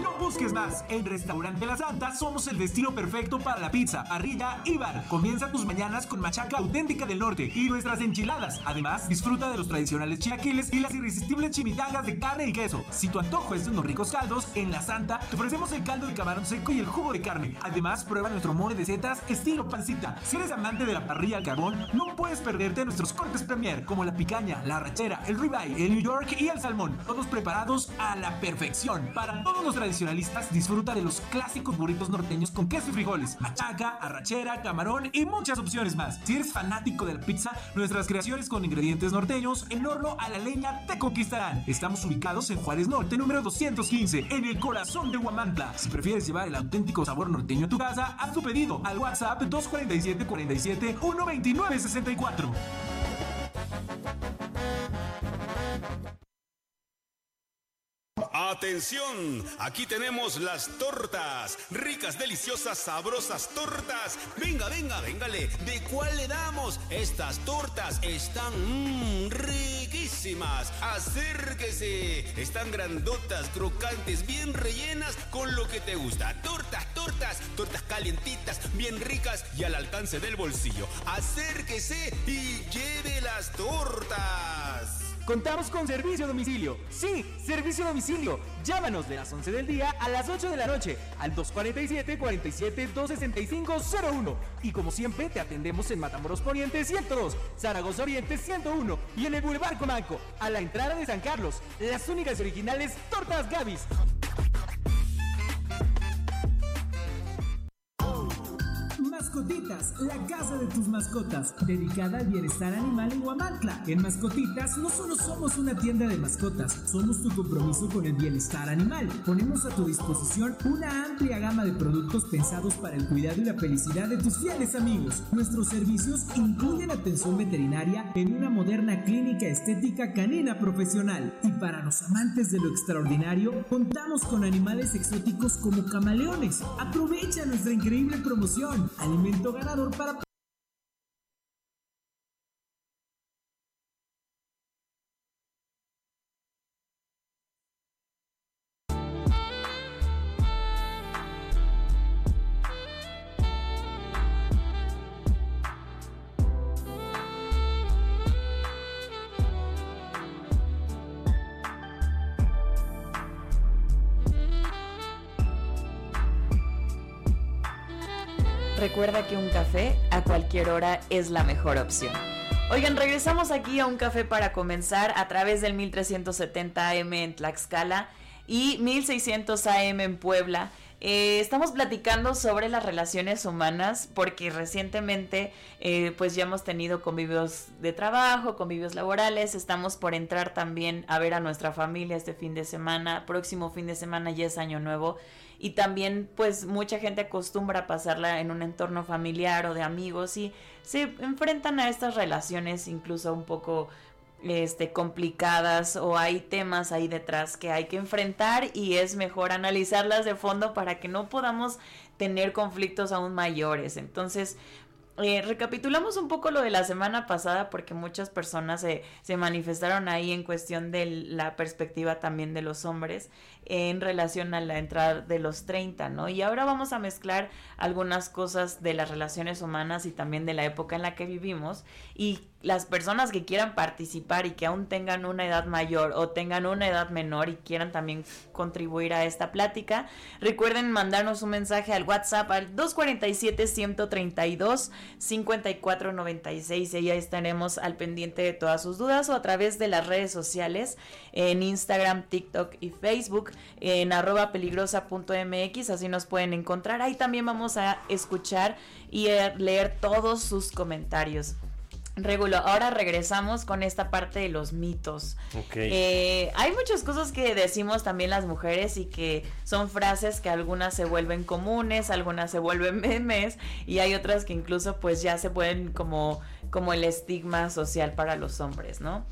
No busques más. En Restaurante La Santa somos el destino perfecto para la pizza, parrilla y bar. Comienza tus mañanas con machaca auténtica del norte y nuestras enchiladas. Además, disfruta de los tradicionales chilaquiles y las irresistibles chimitangas de carne y queso. Si tu antojo es de unos ricos caldos, en La Santa te ofrecemos el caldo de camarón seco y el jugo de carne. Además, prueba nuestro mole de setas estilo pancita. Si eres amante de la parrilla al carbón, no puedes perderte nuestros cortes premier, como la picaña, la arrachera, el ribeye, el New York y el salmón. Todos preparados a la perfección. Para todos los tradicionalistas, disfruta de los clásicos burritos norteños con queso y frijoles, machaca, arrachera, camarón y muchas opciones más. Si eres fanático de la pizza, nuestras creaciones con ingredientes norteños en horno a la leña te conquistarán. Estamos ubicados en Juárez Norte, número doscientos quince, en el corazón de Huamantla. Si prefieres llevar el auténtico sabor norteño a tu casa, haz tu pedido al WhatsApp dos cuatro siete, cuatro siete, uno dos nueve, seis cuatro. Atención, aquí tenemos las tortas, ricas, deliciosas, sabrosas tortas. Venga, venga, véngale, ¿de cuál le damos? Estas tortas están mmm, riquísimas. Acérquese, están grandotas, crocantes, bien rellenas con lo que te gusta. Tortas, tortas, tortas calientitas, bien ricas y al alcance del bolsillo. Acérquese y lleve las tortas. Contamos con servicio a domicilio. Sí, servicio a domicilio. Llámanos de las once del día a las ocho de la noche al dos cuatro siete, cuatro siete, dos seis cinco, cero uno. Y como siempre, te atendemos en Matamoros Poniente ciento dos, Zaragoza Oriente ciento uno y en el Boulevard Comanco, a la entrada de San Carlos. Las únicas originales tortas Gavis. Mascotitas, la casa de tus mascotas, dedicada al bienestar animal en Huamantla. En Mascotitas no solo somos una tienda de mascotas, somos tu compromiso con el bienestar animal. Ponemos a tu disposición una amplia gama de productos pensados para el cuidado y la felicidad de tus fieles amigos. Nuestros servicios incluyen atención veterinaria en una moderna clínica estética canina profesional. Y para los amantes de lo extraordinario, contamos con animales exóticos como camaleones. Aprovecha nuestra increíble promoción. Alimento ganador para... Recuerda que un café a cualquier hora es la mejor opción. Oigan, regresamos aquí a Un Café para Comenzar a través del mil trescientos setenta A M en Tlaxcala y mil seiscientos A M en Puebla. Eh, estamos platicando sobre las relaciones humanas porque recientemente eh, pues ya hemos tenido convivios de trabajo, convivios laborales, estamos por entrar también a ver a nuestra familia este fin de semana, próximo fin de semana ya es Año Nuevo y también pues mucha gente acostumbra a pasarla en un entorno familiar o de amigos y se enfrentan a estas relaciones incluso un poco este, complicadas, o hay temas ahí detrás que hay que enfrentar, y es mejor analizarlas de fondo para que no podamos tener conflictos aún mayores. Entonces, eh, recapitulamos un poco lo de la semana pasada, porque muchas personas se, se manifestaron ahí en cuestión de la perspectiva también de los hombres en relación a la entrada de los treinta, ¿no? Y ahora vamos a mezclar algunas cosas de las relaciones humanas y también de la época en la que vivimos, y las personas que quieran participar y que aún tengan una edad mayor o tengan una edad menor y quieran también contribuir a esta plática, recuerden mandarnos un mensaje al WhatsApp al dos cuatro siete, uno tres dos, cinco cuatro nueve seis, y ahí estaremos al pendiente de todas sus dudas, o a través de las redes sociales en Instagram, TikTok y Facebook en arroba peligrosa punto m x, así nos pueden encontrar. Ahí también vamos a escuchar y leer todos sus comentarios. Régulo, ahora regresamos con esta parte de los mitos. Okay. Eh, hay muchas cosas que decimos también las mujeres y que son frases que algunas se vuelven comunes, algunas se vuelven memes, y hay otras que incluso pues ya se vuelven como, como el estigma social para los hombres, ¿no?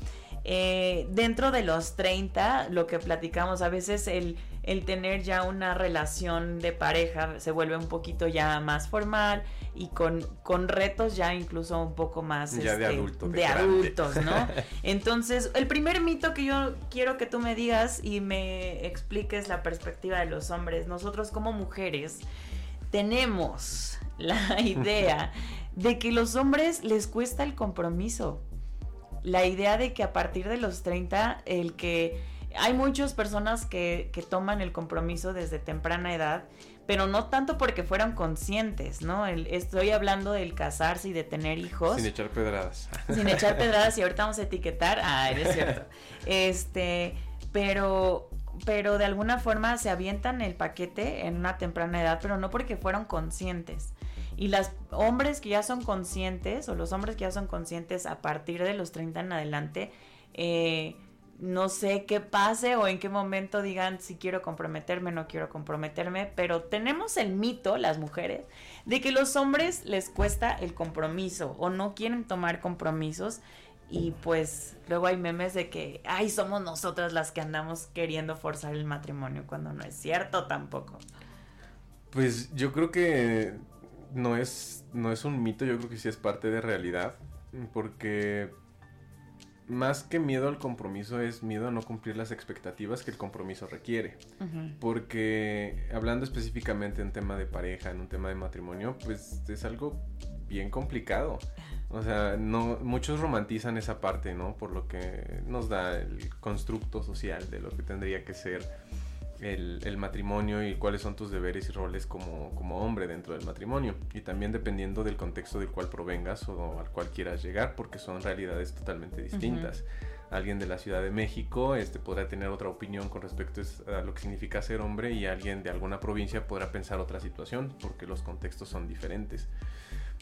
Eh, dentro de los treinta, lo que platicamos, a veces el, el tener ya una relación de pareja se vuelve un poquito ya más formal y con, con retos ya incluso un poco más ya este, de, adulto, de, de adultos, ¿no? Entonces, el primer mito que yo quiero que tú me digas y me expliques la perspectiva de los hombres, nosotros como mujeres tenemos la idea de que los hombres les cuesta el compromiso. La idea de que a partir de los treinta, el que hay muchas personas que, que toman el compromiso desde temprana edad, pero no tanto porque fueron conscientes, ¿no? El, estoy hablando del casarse y de tener hijos. Sin echar pedradas. Sin echar pedradas, y ahorita vamos a etiquetar. Ah, es cierto. Este, pero, pero de alguna forma se avientan el paquete en una temprana edad, pero no porque fueron conscientes. Y los hombres que ya son conscientes, o los hombres que ya son conscientes a partir de los treinta en adelante, eh, no sé qué pase o en qué momento digan si quiero comprometerme, no quiero comprometerme, pero tenemos el mito, las mujeres, de que los hombres les cuesta el compromiso o no quieren tomar compromisos. Y pues luego hay memes de que, ay, somos nosotras las que andamos queriendo forzar el matrimonio, cuando no es cierto tampoco. Pues yo creo que... No es, no es un mito, yo creo que sí es parte de realidad, porque más que miedo al compromiso es miedo a no cumplir las expectativas que el compromiso requiere. Uh-huh. Porque hablando específicamente en tema de pareja, en un tema de matrimonio, pues es algo bien complicado. O sea, no, muchos romantizan esa parte, ¿no? Por lo que nos da el constructo social de lo que tendría que ser El, el matrimonio y cuáles son tus deberes y roles como, como hombre dentro del matrimonio, y también dependiendo del contexto del cual provengas o al cual quieras llegar, porque son realidades totalmente distintas. Uh-huh. Alguien de la Ciudad de México este, podrá tener otra opinión con respecto a lo que significa ser hombre, y alguien de alguna provincia podrá pensar otra situación, porque los contextos son diferentes.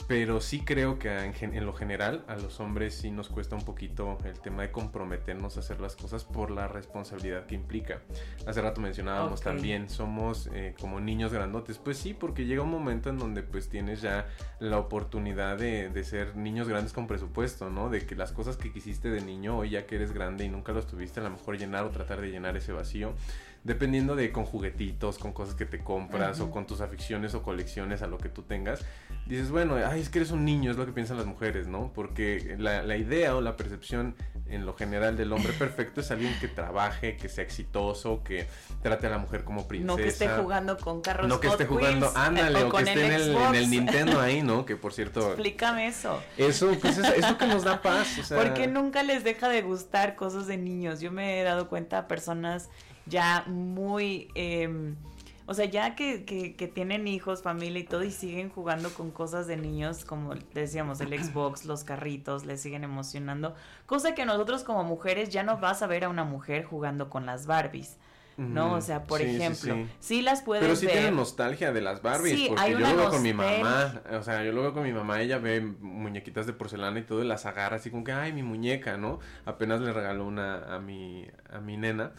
Pero sí creo que en, en lo general a los hombres sí nos cuesta un poquito el tema de comprometernos a hacer las cosas por la responsabilidad que implica. Hace rato mencionábamos, okay, también, somos eh, como niños grandotes. Pues sí, porque llega un momento en donde pues tienes ya la oportunidad de, de ser niños grandes con presupuesto, ¿no? De que las cosas que quisiste de niño, hoy ya que eres grande y nunca los tuviste, a lo mejor llenar o tratar de llenar ese vacío, dependiendo de con juguetitos, con cosas que te compras, uh-huh, o con tus aficiones o colecciones a lo que tú tengas. Dices, bueno, ay, es que eres un niño, es lo que piensan las mujeres, ¿no? Porque la, la idea o la percepción en lo general del hombre perfecto es alguien que trabaje, que sea exitoso, que trate a la mujer como princesa. No que esté jugando con carros. No que esté jugando, ándale, o, o que esté en el, en el Nintendo ahí, ¿no? Que por cierto... Explícame eso. Eso, pues es, es lo que nos da paz, o sea... Porque nunca les deja de gustar cosas de niños. Yo me he dado cuenta a personas... ya muy, eh, o sea, ya que, que, que tienen hijos, familia y todo, y siguen jugando con cosas de niños, como decíamos, el Xbox, los carritos, les siguen emocionando, cosa que nosotros como mujeres ya no vas a ver a una mujer jugando con las Barbies, ¿no? O sea, por sí, ejemplo, sí, sí. sí las puedes ver. Pero sí ver. Tienen nostalgia de las Barbies, sí, porque yo lo veo con mi mamá, o sea, yo lo veo con mi mamá, ella ve muñequitas de porcelana y todo, y las agarra así como que, ay, mi muñeca, ¿no? Apenas le regaló una a mi, a mi nena.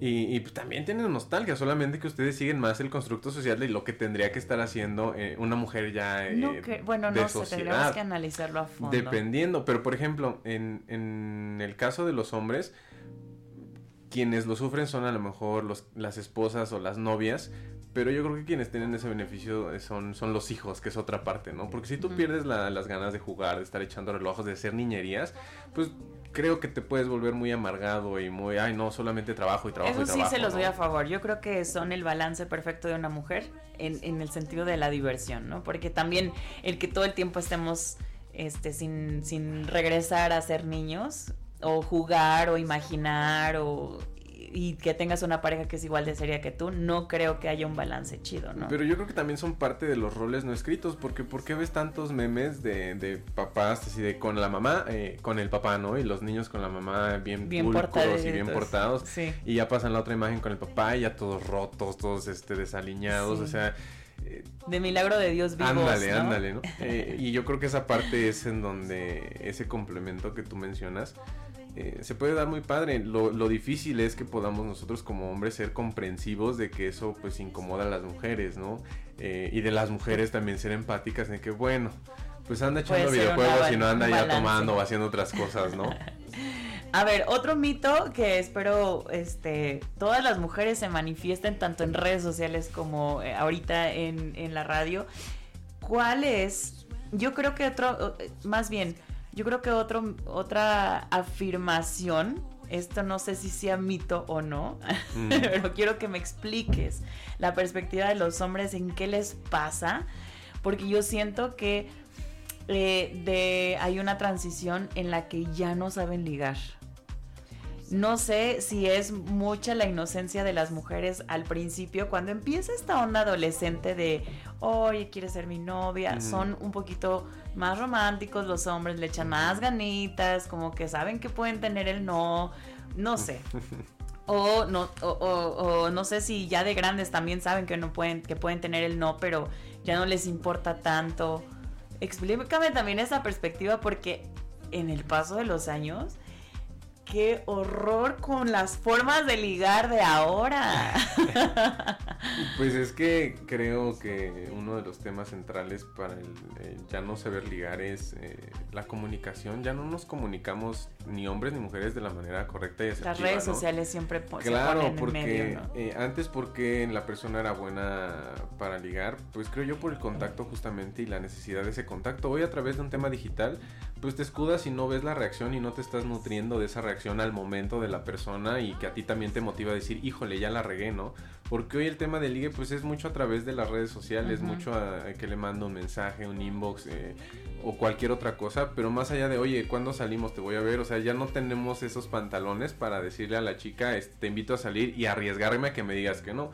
Y, y también tienen nostalgia, solamente que ustedes siguen más el constructo social de lo que tendría que estar haciendo eh, una mujer ya eh, no que, bueno, de no sociedad. Sé, tendríamos que analizarlo a fondo. Dependiendo, pero por ejemplo, en, en el caso de los hombres, quienes lo sufren son a lo mejor los, las esposas o las novias, pero yo creo que quienes tienen ese beneficio son, son los hijos, que es otra parte, ¿no? Porque si tú uh-huh. pierdes la, las ganas de jugar, de estar echando relojes, de hacer niñerías, pues... creo que te puedes volver muy amargado y muy, ay no, solamente trabajo y trabajo. Eso y trabajo, sí se los ¿no? doy a favor. Yo creo que son el balance perfecto de una mujer en, en el sentido de la diversión, ¿no? Porque también el que todo el tiempo estemos este, sin, sin regresar a ser niños o jugar o imaginar o... y que tengas una pareja que es igual de seria que tú, no creo que haya un balance chido, ¿no? Pero yo creo que también son parte de los roles no escritos, porque ¿por qué ves tantos memes de, de papás así de con la mamá, eh, con el papá, ¿no? Y los niños con la mamá bien, bien pulcros y bien portados, sí. Y ya pasan la otra imagen con el papá y ya todos rotos, todos este desaliñados, sí. O sea... de milagro de Dios vivos, ándale, ¿no? ándale, ¿no? eh, y yo creo que esa parte es en donde ese complemento que tú mencionas eh, se puede dar muy padre. Lo, lo difícil es que podamos nosotros como hombres ser comprensivos de que eso pues incomoda a las mujeres, ¿no? Eh, y de las mujeres también ser empáticas en que bueno, pues anda echando videojuegos val- y no anda ya tomando o haciendo otras cosas, ¿no? A ver, otro mito que espero este, todas las mujeres se manifiesten tanto en redes sociales como ahorita en, en la radio. ¿Cuál es? Yo creo que otro, más bien, yo creo que otro, otra afirmación, esto no sé si sea mito o no, mm. pero quiero que me expliques la perspectiva de los hombres en qué les pasa, porque yo siento que eh, de, hay una transición en la que ya no saben ligar. No sé si es mucha la inocencia de las mujeres al principio, cuando empieza esta onda adolescente de, oye, ¿quieres ser mi novia? Mm. Son un poquito más románticos los hombres, le echan más ganitas, como que saben que pueden tener el no, no sé. O no, o, o, o no sé si ya de grandes también saben que no pueden, que pueden tener el no, pero ya no les importa tanto. Explícame también esa perspectiva, porque en el paso de los años... ¡qué horror con las formas de ligar de ahora! Pues es que creo que uno de los temas centrales para el, el ya no saber ligar es eh, la comunicación. Ya no nos comunicamos ni hombres ni mujeres de la manera correcta y asertiva. Las redes ¿no? sociales siempre po- claro, se ponen porque, en medio, ¿no? Eh, antes porque la persona era buena para ligar, pues creo yo por el contacto justamente y la necesidad de ese contacto. Hoy a través de un tema digital, pues te escudas y no ves la reacción y no te estás nutriendo de esa reacción al momento de la persona y que a ti también te motiva a decir, híjole, ya la regué, ¿no? Porque hoy el tema del ligue pues es mucho a través de las redes sociales, uh-huh. mucho a, a que le mando un mensaje, un inbox eh, o cualquier otra cosa, pero más allá de, oye, ¿cuándo salimos? Te voy a ver, o sea, ya no tenemos esos pantalones para decirle a la chica, este, te invito a salir y arriesgarme a que me digas que no.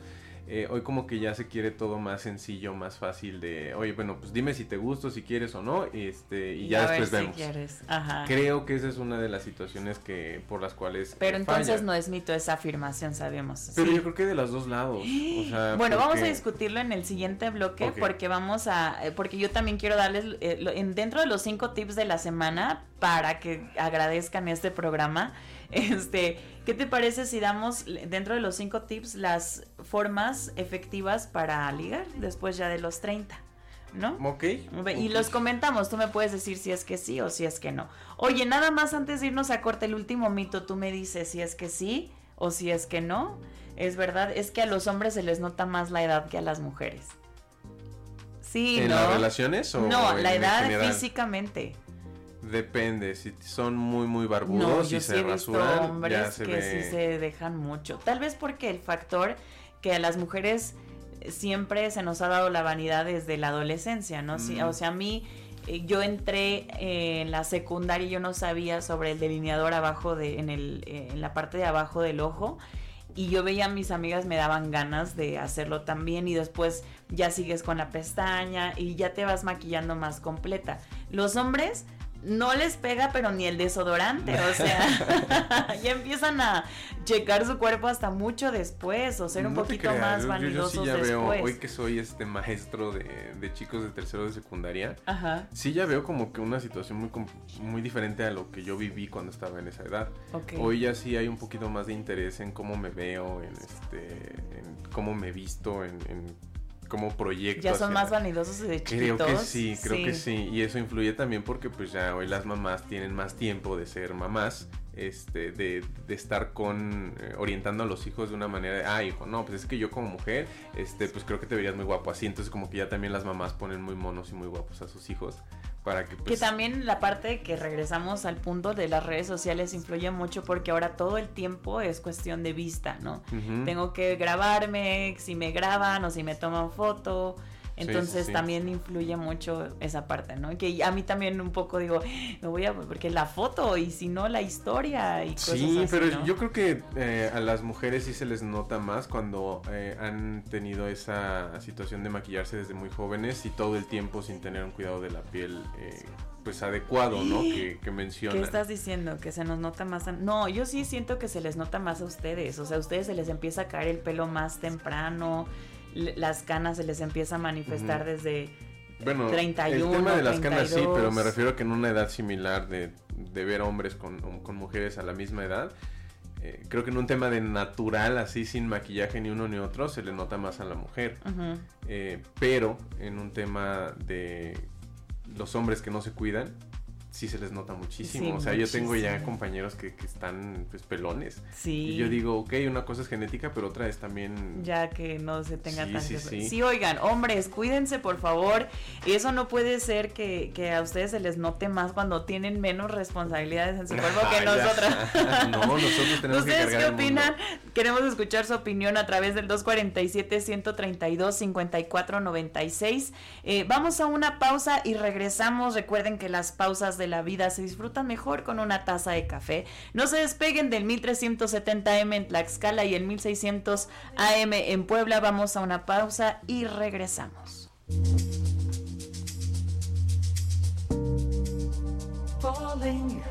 Eh, hoy como que ya se quiere todo más sencillo, más fácil de, oye, bueno, pues dime si te gusto, si quieres o no, este, y, y ya después si vemos. Quieres. Ajá. Creo que esa es una de las situaciones que por las cuales pero eh, entonces falla. No es mito esa afirmación, sabemos. Pero sí. Yo creo que de los dos lados. O sea, bueno, porque... vamos a discutirlo en el siguiente bloque, okay. porque vamos a, porque yo también quiero darles eh, lo, en, dentro de los cinco tips de la semana para que agradezcan este programa. Este, ¿qué te parece si damos dentro de los cinco tips las formas efectivas para ligar después ya de los treinta, ¿no? Ok. Y okay. los comentamos, tú me puedes decir si es que sí o si es que no. Oye, nada más antes de irnos a corte, el último mito, tú me dices si es que sí o si es que no. Es verdad, es que a los hombres se les nota más la edad que a las mujeres. Sí, ¿en ¿no? las relaciones o no, en la edad general? Físicamente. Depende, si son muy muy barbudos no, yo y sí se he rasuran, visto hombres ya se que ve... sí se dejan mucho. Tal vez porque el factor que a las mujeres siempre se nos ha dado la vanidad desde la adolescencia, ¿no? Mm. Sí, o sea, a mí yo entré eh, en la secundaria y yo no sabía sobre el delineador abajo de en el eh, en la parte de abajo del ojo. Y yo veía a mis amigas, me daban ganas de hacerlo también y después ya sigues con la pestaña y ya te vas maquillando más completa. Los hombres no les pega, pero ni el desodorante, o sea, ya empiezan a checar su cuerpo hasta mucho después, o ser un no poquito creas, más vanidosos yo, yo sí ya después. Veo, hoy que soy este maestro de, de chicos de tercero de secundaria, ajá, sí ya veo como que una situación muy, muy diferente a lo que yo viví cuando estaba en esa edad. Okay. Hoy ya sí hay un poquito más de interés en cómo me veo, en este, en cómo me visto, en... en como proyecto. Ya son más la... vanidosos de chiquitos. Creo que sí, creo sí. que sí. Y eso influye también porque pues ya hoy las mamás tienen más tiempo de ser mamás, este, de, de estar con, eh, orientando a los hijos de una manera de, ah, hijo, no, pues es que yo como mujer, este, pues creo que te verías muy guapo así. Entonces como que ya también las mamás ponen muy monos y muy guapos a sus hijos. Para que, pues... que también la parte que regresamos al punto de las redes sociales influye mucho porque ahora todo el tiempo es cuestión de vista, ¿no? Uh-huh. Tengo que grabarme, si me graban o si me toman foto, entonces sí, sí, también sí. influye mucho esa parte, ¿no? Que a mí también un poco digo, me voy a... porque la foto y si no la historia y cosas sí, así, pero ¿no? Yo creo que eh, a las mujeres sí se les nota más cuando eh, han tenido esa situación de maquillarse desde muy jóvenes y todo el tiempo sin tener un cuidado de la piel eh, pues adecuado, ¿no? Que, que mencionan. ¿Qué estás diciendo? ¿Que se nos nota más? A... No, yo sí siento que se les nota más a ustedes, o sea, a ustedes se les empieza a caer el pelo más temprano, las canas se les empieza a manifestar uh-huh. desde bueno, treinta y uno, el tema de las treinta y dos. Canas sí, pero me refiero a que en una edad similar de, de ver hombres con, con mujeres a la misma edad, eh, creo que en un tema de natural, así sin maquillaje ni uno ni otro, se le nota más a la mujer. Uh-huh. Eh, pero en un tema de los hombres que no se cuidan, sí se les nota muchísimo, sí, o sea, muchísimo. Yo tengo ya compañeros que, que están pues pelones, sí. Y yo digo, ok, una cosa es genética, pero otra es también... ya que no se tenga sí, tan... Sí, sí. sí, oigan, hombres, cuídense por favor, eso no puede ser que, que a ustedes se les note más cuando tienen menos responsabilidades en su cuerpo que nosotras. No, nosotros tenemos que cargar. ¿Ustedes qué opinan? Queremos escuchar su opinión a través del dos cuarenta y siete, ciento treinta y dos, cincuenta y cuatro noventa y seis, eh, vamos a una pausa y regresamos, recuerden que las pausas de la vida se disfrutan mejor con una taza de café. No se despeguen del mil trescientos setenta A M en Tlaxcala y el mil seiscientos A M en Puebla. Vamos a una pausa y regresamos. Falling.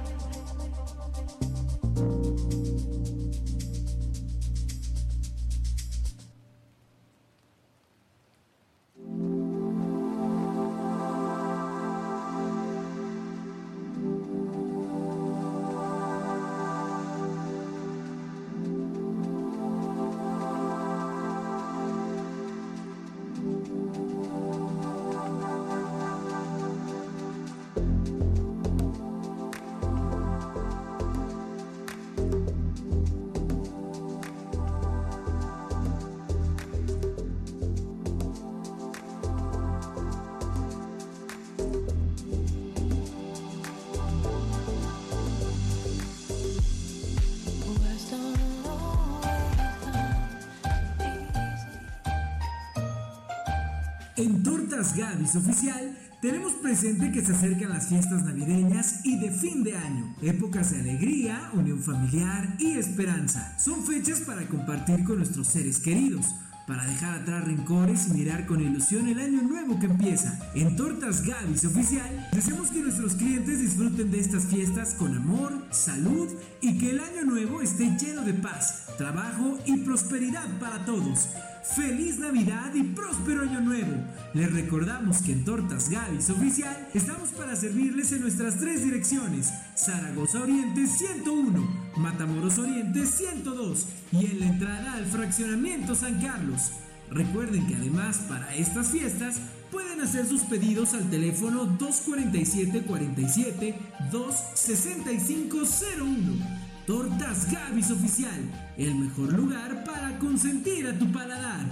En Tortas Gavis Oficial tenemos presente que se acercan las fiestas navideñas y de fin de año, épocas de alegría, unión familiar y esperanza. Son fechas para compartir con nuestros seres queridos, para dejar atrás rencores y mirar con ilusión el año nuevo que empieza. En Tortas Gavis Oficial deseamos que nuestros clientes disfruten de estas fiestas con amor, salud y que el año nuevo esté lleno de paz, trabajo y prosperidad para todos. ¡Feliz Navidad y próspero Año Nuevo! Les recordamos que en Tortas Gavis Oficial estamos para servirles en nuestras tres direcciones: Zaragoza Oriente ciento uno, Matamoros Oriente ciento dos y en la entrada al fraccionamiento San Carlos. Recuerden que además para estas fiestas pueden hacer sus pedidos al teléfono dos cuatro siete, cuatro siete, dos seis cinco cero uno. Tortas Gavis Oficial, el mejor lugar para consentir a tu paladar.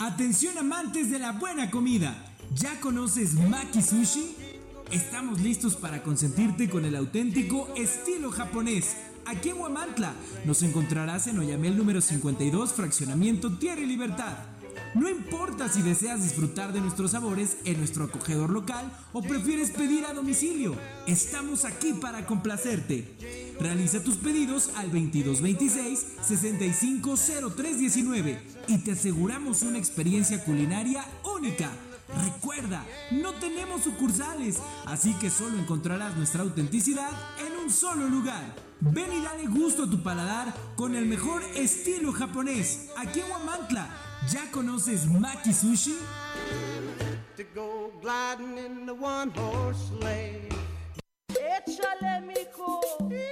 Atención amantes de la buena comida, ¿ya conoces Maki Sushi? Estamos listos para consentirte con el auténtico estilo japonés. Aquí en Huamantla nos encontrarás en Oyamel número cincuenta y dos, fraccionamiento Tierra y Libertad. No importa si deseas disfrutar de nuestros sabores en nuestro acogedor local o prefieres pedir a domicilio, estamos aquí para complacerte. Realiza tus pedidos al veintidós veintiséis, sesenta y cinco cero tres diecinueve y te aseguramos una experiencia culinaria única. Recuerda, no tenemos sucursales, así que solo encontrarás nuestra autenticidad en un solo lugar. Ven y dale gusto a tu paladar con el mejor estilo japonés, aquí en Huamantla. ¿Ya conoces Maki Sushi? ¡Échale, mijo!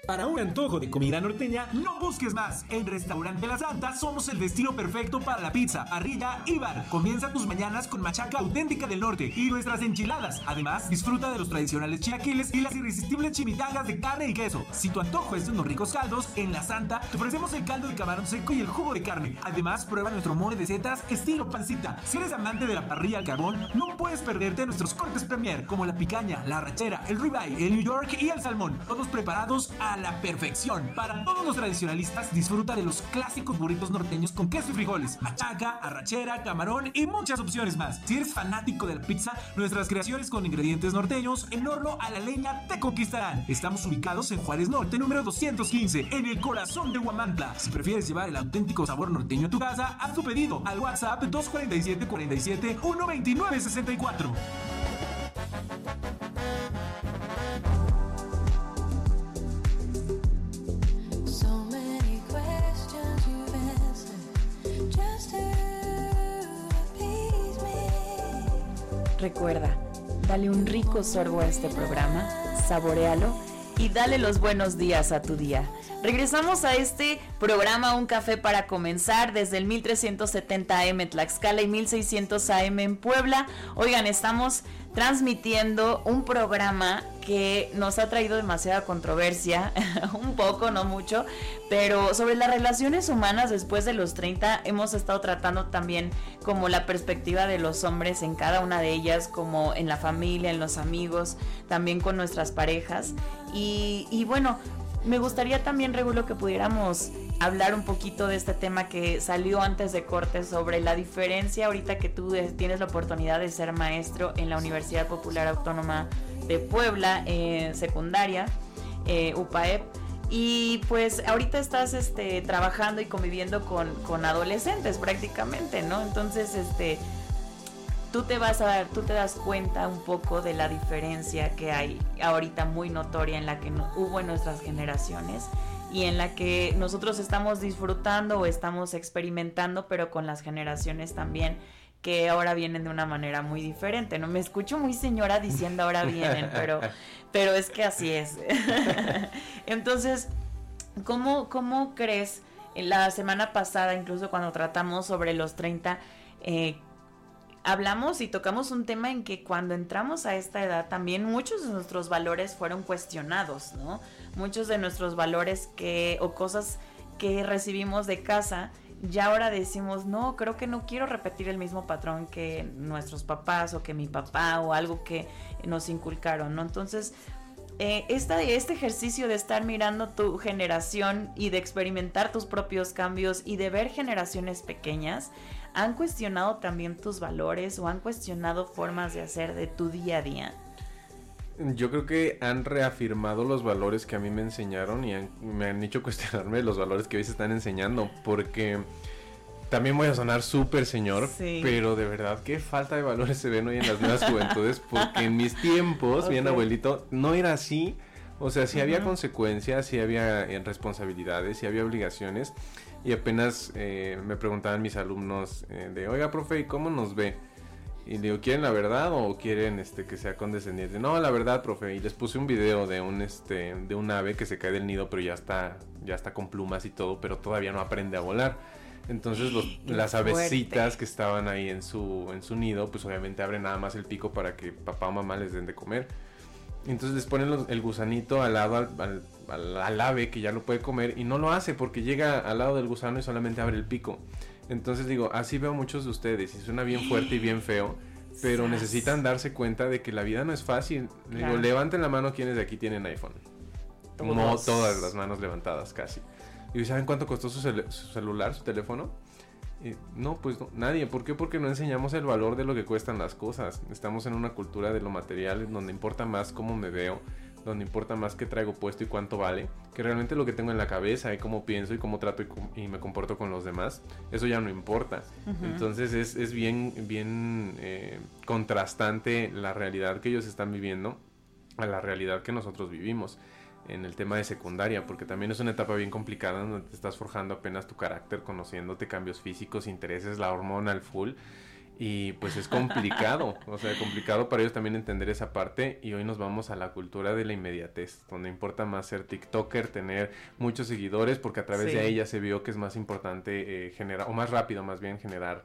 Para un antojo de comida norteña, no busques más. En Restaurante La Santa somos el destino perfecto para la pizza, parrilla y bar. Comienza tus mañanas con machaca auténtica del norte y nuestras enchiladas. Además, disfruta de los tradicionales chilaquiles y las irresistibles chimichangas de carne y queso. Si tu antojo es de unos ricos caldos, en La Santa te ofrecemos el caldo de camarón seco y el jugo de carne. Además, prueba nuestro mole de setas estilo pancita. Si eres amante de la parrilla al carbón, no puedes perderte nuestros cortes premier, como la picaña, la arrachera, el ribeye, el New York y el salmón, todos preparados a la perfección. Para todos los tradicionalistas, disfruta de los clásicos burritos norteños con queso y frijoles, machaca, arrachera, camarón y muchas opciones más. Si eres fanático de la pizza, nuestras creaciones con ingredientes norteños en horno a la leña te conquistarán. Estamos ubicados en Juárez Norte, número doscientos quince, en el corazón de Huamantla. Si prefieres llevar el auténtico sabor norteño a tu casa, haz tu pedido al WhatsApp dos cuatro siete cuatro siete uno dos nueve seis cuatro. Recuerda, dale un rico sorbo a este programa, saboréalo y dale los buenos días a tu día. Regresamos a este programa Un Café para Comenzar desde el mil trescientos setenta A M en Tlaxcala y mil seiscientos A M en Puebla. Oigan, estamos transmitiendo un programa que nos ha traído demasiada controversia, un poco, no mucho, pero sobre las relaciones humanas después de los treinta hemos estado tratando también como la perspectiva de los hombres en cada una de ellas, como en la familia, en los amigos, también con nuestras parejas. Y, y bueno, me gustaría también, Régulo, que pudiéramos hablar un poquito de este tema que salió antes de corte sobre la diferencia ahorita que tú tienes la oportunidad de ser maestro en la Universidad Popular Autónoma de Puebla, eh, secundaria, eh, U P A E P, y pues ahorita estás este, trabajando y conviviendo con, con adolescentes prácticamente, ¿no? Entonces, este, tú te vas a dar, tú te das cuenta un poco de la diferencia que hay ahorita muy notoria en la que no, hubo en nuestras generaciones y en la que nosotros estamos disfrutando o estamos experimentando, pero con las generaciones también que ahora vienen de una manera muy diferente, ¿no? Me escucho muy señora diciendo ahora vienen, pero, pero es que así es. Entonces, ¿cómo, cómo crees? La semana pasada, incluso cuando tratamos sobre los treinta, eh, hablamos y tocamos un tema en que cuando entramos a esta edad también muchos de nuestros valores fueron cuestionados, ¿no? Muchos de nuestros valores que o cosas que recibimos de casa, ya ahora decimos, no, creo que no quiero repetir el mismo patrón que nuestros papás o que mi papá o algo que nos inculcaron, ¿no? Entonces, eh, esta, este ejercicio de estar mirando tu generación y de experimentar tus propios cambios y de ver generaciones pequeñas, ¿han cuestionado también tus valores o han cuestionado formas de hacer de tu día a día? Yo creo que han reafirmado los valores que a mí me enseñaron y han, me han hecho cuestionarme los valores que hoy se están enseñando, porque también voy a sonar súper señor, sí, pero de verdad qué falta de valores se ven hoy en las nuevas juventudes, porque en mis tiempos, okay, bien abuelito, no era así. O sea, sí, uh-huh, había consecuencias, sí había responsabilidades, sí había obligaciones, y apenas eh, me preguntaban mis alumnos eh, de, oiga, profe, ¿y cómo nos ve? Y le digo, ¿quieren la verdad o quieren este que sea condescendiente? No, la verdad, profe. Y les puse un video de un este de un ave que se cae del nido, pero ya está ya está con plumas y todo, pero todavía no aprende a volar. Entonces los, las avecitas que estaban ahí en su en su nido, pues obviamente abren nada más el pico para que papá o mamá les den de comer. Entonces les ponen los, el gusanito al lado al, al, al, al ave que ya lo puede comer y no lo hace porque llega al lado del gusano y solamente abre el pico. Entonces digo, así veo muchos de ustedes y suena bien fuerte y bien feo, pero yes, necesitan darse cuenta de que la vida no es fácil. Digo, claro, levanten la mano quienes de aquí tienen iPhone. Todos. No todas las manos levantadas, casi. ¿Y saben cuánto costó su, cel- su celular, su teléfono? Eh, no, pues no, nadie. ¿Por qué? Porque no enseñamos el valor de lo que cuestan las cosas. Estamos en una cultura de lo material, en donde importa más cómo me veo, donde importa más qué traigo puesto y cuánto vale, que realmente lo que tengo en la cabeza y cómo pienso y cómo trato y, com- y me comporto con los demás. Eso ya no importa. Uh-huh. Entonces es, es bien, bien eh, contrastante la realidad que ellos están viviendo a la realidad que nosotros vivimos en el tema de secundaria, porque también es una etapa bien complicada donde te estás forjando apenas tu carácter, conociéndote, cambios físicos, intereses, la hormona al full, y pues es complicado, o sea, complicado para ellos también entender esa parte. Y hoy nos vamos a la cultura de la inmediatez, donde importa más ser TikToker, tener muchos seguidores, porque a través sí. de ella se vio que es más importante eh, generar, o más rápido más bien generar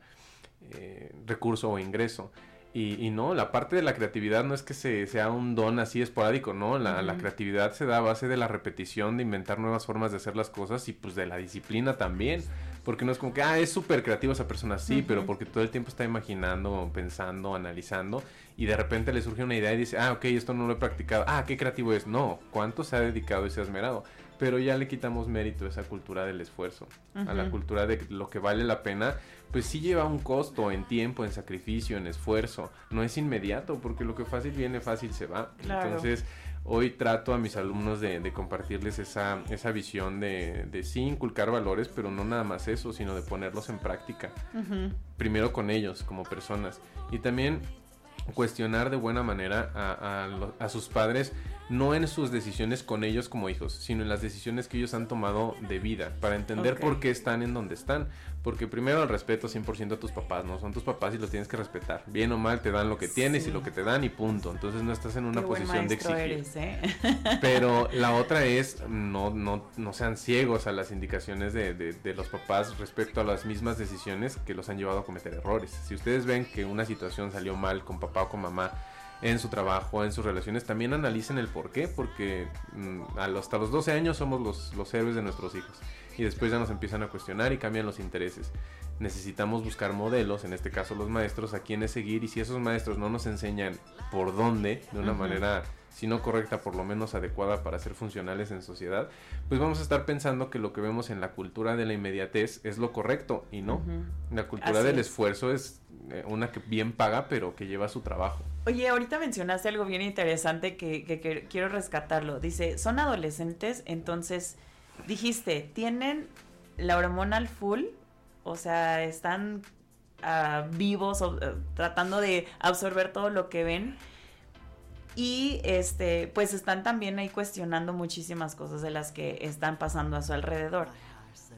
eh, recurso o ingreso. Y, y no, la parte de la creatividad no es que se, sea un don así esporádico, ¿no? La, uh-huh. la creatividad se da a base de la repetición, de inventar nuevas formas de hacer las cosas y pues de la disciplina también. Porque no es como que, ah, es súper creativa esa persona, sí, uh-huh. pero porque todo el tiempo está imaginando, pensando, analizando, y de repente le surge una idea y dice, ah, ok, esto no lo he practicado, ah, qué creativo es. No, ¿cuánto se ha dedicado y se ha esmerado? Pero ya le quitamos mérito a esa cultura del esfuerzo, uh-huh. a la cultura de lo que vale la pena. Pues sí lleva un costo en tiempo, en sacrificio, en esfuerzo. No es inmediato, porque lo que fácil viene, fácil se va. Claro. Entonces, hoy trato a mis alumnos de, de compartirles esa, esa visión de, de sí inculcar valores, pero no nada más eso, sino de ponerlos en práctica. Uh-huh. Primero con ellos, como personas. Y también cuestionar de buena manera a, a, a sus padres, no en sus decisiones con ellos como hijos, sino en las decisiones que ellos han tomado de vida, para entender okay. por qué están en donde están. Porque primero el respeto cien por ciento a tus papás, no son tus papás y los tienes que respetar. Bien o mal te dan lo que tienes sí. y lo que te dan y punto. Entonces no estás en una qué posición de exigir. Eres, ¿eh? Pero la otra es no, no, no sean ciegos a las indicaciones de, de, de los papás respecto a las mismas decisiones que los han llevado a cometer errores. Si ustedes ven que una situación salió mal con papás, papá o con mamá, en su trabajo, en sus relaciones, también analicen el por qué, porque mmm, hasta los doce años somos los, los héroes de nuestros hijos, y después ya nos empiezan a cuestionar y cambian los intereses. Necesitamos buscar modelos, en este caso los maestros, a quienes seguir, y si esos maestros no nos enseñan por dónde, de una uh-huh. manera, si no correcta, por lo menos adecuada para ser funcionales en sociedad, pues vamos a estar pensando que lo que vemos en la cultura de la inmediatez es lo correcto, y no. Uh-huh. La cultura Así del es. esfuerzo es una que bien paga, pero que lleva su trabajo. Oye, ahorita mencionaste algo bien interesante que, que, que quiero rescatarlo. Dice, son adolescentes, entonces dijiste, tienen la hormona al full, o sea, están uh, vivos, uh, tratando de absorber todo lo que ven. Y este, pues están también ahí cuestionando muchísimas cosas de las que están pasando a su alrededor.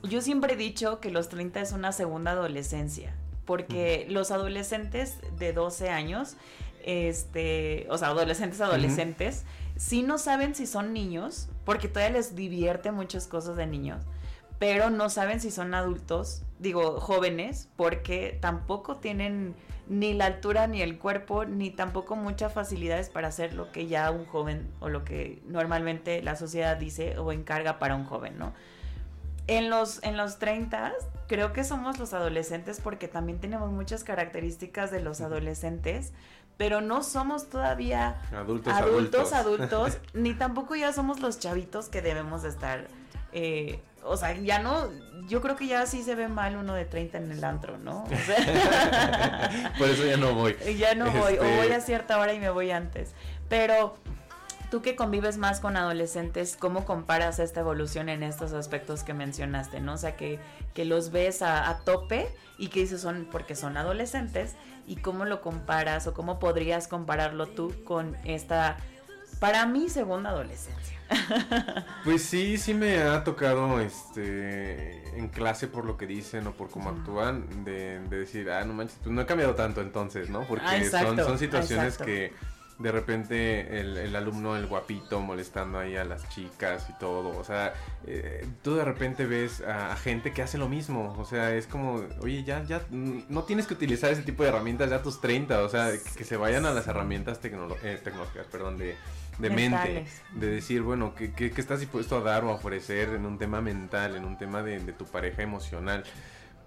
Yo siempre he dicho que los treinta es una segunda adolescencia, porque uh-huh. los adolescentes de doce años, este, o sea, adolescentes, adolescentes, uh-huh. sí no saben si son niños, porque todavía les divierte muchas cosas de niños, pero no saben si son adultos, digo, jóvenes, porque tampoco tienen ni la altura, ni el cuerpo, ni tampoco muchas facilidades para hacer lo que ya un joven, o lo que normalmente la sociedad dice o encarga para un joven, ¿no? En los, en los treinta, creo que somos los adolescentes, porque también tenemos muchas características de los adolescentes, pero no somos todavía adultos, adultos, adultos, adultos ni tampoco ya somos los chavitos que debemos de estar, eh, o sea, ya no, yo creo que ya sí se ve mal uno de treinta en el antro, ¿no? O sea, por eso ya no voy. Ya no voy, este... o voy a cierta hora y me voy antes. Pero tú que convives más con adolescentes, ¿cómo comparas esta evolución en estos aspectos que mencionaste, no? O sea, que, que los ves a, a tope y que dices son porque son adolescentes, y cómo lo comparas, o cómo podrías compararlo tú con esta, para mí, segunda adolescencia. Pues sí, sí me ha tocado este en clase, por lo que dicen o por cómo uh-huh. actúan, de, de decir, ah, no manches, pues no he cambiado tanto entonces, ¿no? Porque ah, exacto, son, son situaciones exacto. que de repente el, el alumno, el guapito, molestando ahí a las chicas y todo, o sea, eh, tú de repente ves a, a gente que hace lo mismo, o sea, es como, oye, ya, ya, no tienes que utilizar ese tipo de herramientas ya a tus treinta, o sea, que, que se vayan a las herramientas tecnolo- eh, tecnológicas, perdón, de... de mentales. Mente, de decir, bueno, ¿qué, qué, ¿qué estás dispuesto a dar o a ofrecer en un tema mental, en un tema de, de tu pareja emocional?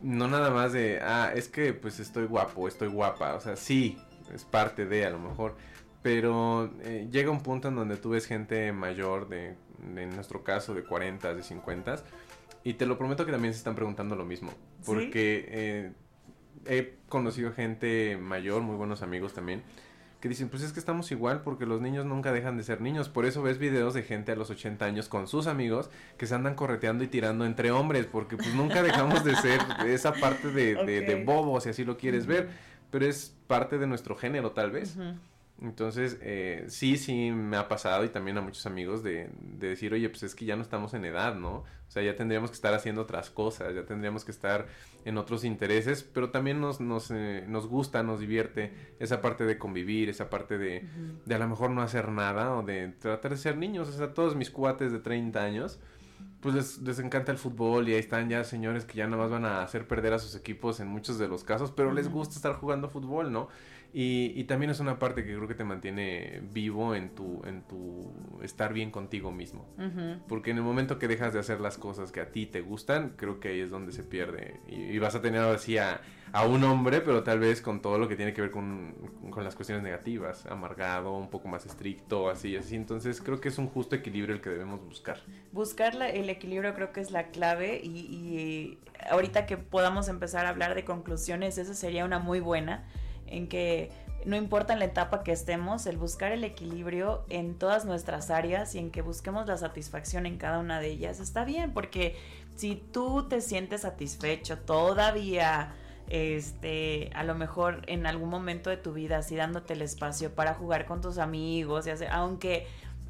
No nada más de, ah, es que pues estoy guapo, estoy guapa, o sea, sí, es parte de, a lo mejor, pero eh, llega un punto en donde tú ves gente mayor, de, de en nuestro caso de cuarenta, de cincuenta, Y te lo prometo que también se están preguntando lo mismo. Porque ¿sí? eh, he conocido gente mayor, muy buenos amigos también, que dicen, pues es que estamos igual porque los niños nunca dejan de ser niños. Por eso ves videos de gente a los ochenta años con sus amigos que se andan correteando y tirando entre hombres, porque pues nunca dejamos de ser esa parte de, okay. de, de bobo, si así lo quieres uh-huh. ver, pero es parte de nuestro género tal vez. Uh-huh. Entonces, eh, sí, sí me ha pasado y también a muchos amigos de, de decir, oye, pues es que ya no estamos en edad, ¿no? O sea, ya tendríamos que estar haciendo otras cosas, ya tendríamos que estar en otros intereses, pero también nos nos, eh, nos gusta, nos divierte esa parte de convivir, esa parte de, uh-huh. de a lo mejor no hacer nada o de tratar de ser niños. O sea, todos mis cuates de treinta años, pues les, les encanta el fútbol y ahí están ya señores que ya nada más van a hacer perder a sus equipos en muchos de los casos, pero uh-huh. les gusta estar jugando fútbol, ¿no? Y, y también es una parte que creo que te mantiene vivo en tu, en tu estar bien contigo mismo. Uh-huh. Porque en el momento que dejas de hacer las cosas que a ti te gustan, creo que ahí es donde se pierde. Y, y vas a tener ahora sí a, a un hombre, pero tal vez con todo lo que tiene que ver con, con las cuestiones negativas. Amargado, un poco más estricto, así, así. Entonces creo que es un justo equilibrio el que debemos buscar. Buscar la, el equilibrio creo que es la clave. Y, y ahorita que podamos empezar a hablar de conclusiones, esa sería una muy buena. En que no importa en la etapa que estemos, el buscar el equilibrio en todas nuestras áreas y en que busquemos la satisfacción en cada una de ellas está bien, porque si tú te sientes satisfecho todavía, este, a lo mejor en algún momento de tu vida, así dándote el espacio para jugar con tus amigos y hacer, aunque,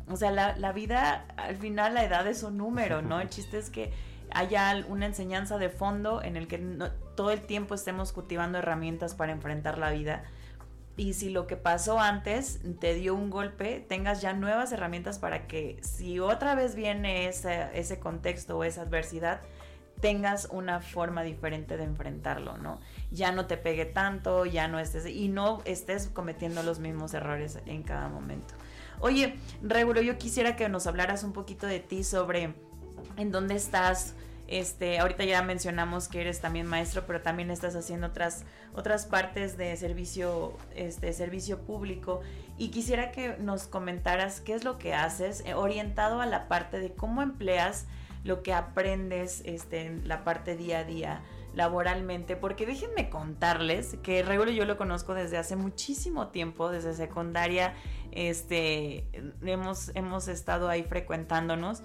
o sea, la, la vida, al final la edad es un número, ¿no? El chiste es que haya una enseñanza de fondo en el que no, todo el tiempo estemos cultivando herramientas para enfrentar la vida, y si lo que pasó antes te dio un golpe, tengas ya nuevas herramientas para que si otra vez viene ese, ese contexto o esa adversidad, tengas una forma diferente de enfrentarlo, ¿no? Ya no te pegue tanto, ya no estés, y no estés cometiendo los mismos errores en cada momento. Oye, Régulo, yo quisiera que nos hablaras un poquito de ti, sobre en dónde estás. Este, ahorita ya mencionamos que eres también maestro, pero también estás haciendo otras, otras partes de servicio, este, servicio público, y quisiera que nos comentaras qué es lo que haces, eh, orientado a la parte de cómo empleas lo que aprendes, este, en la parte día a día laboralmente, porque déjenme contarles que Régulo yo lo conozco desde hace muchísimo tiempo, desde secundaria, este, hemos, hemos estado ahí frecuentándonos.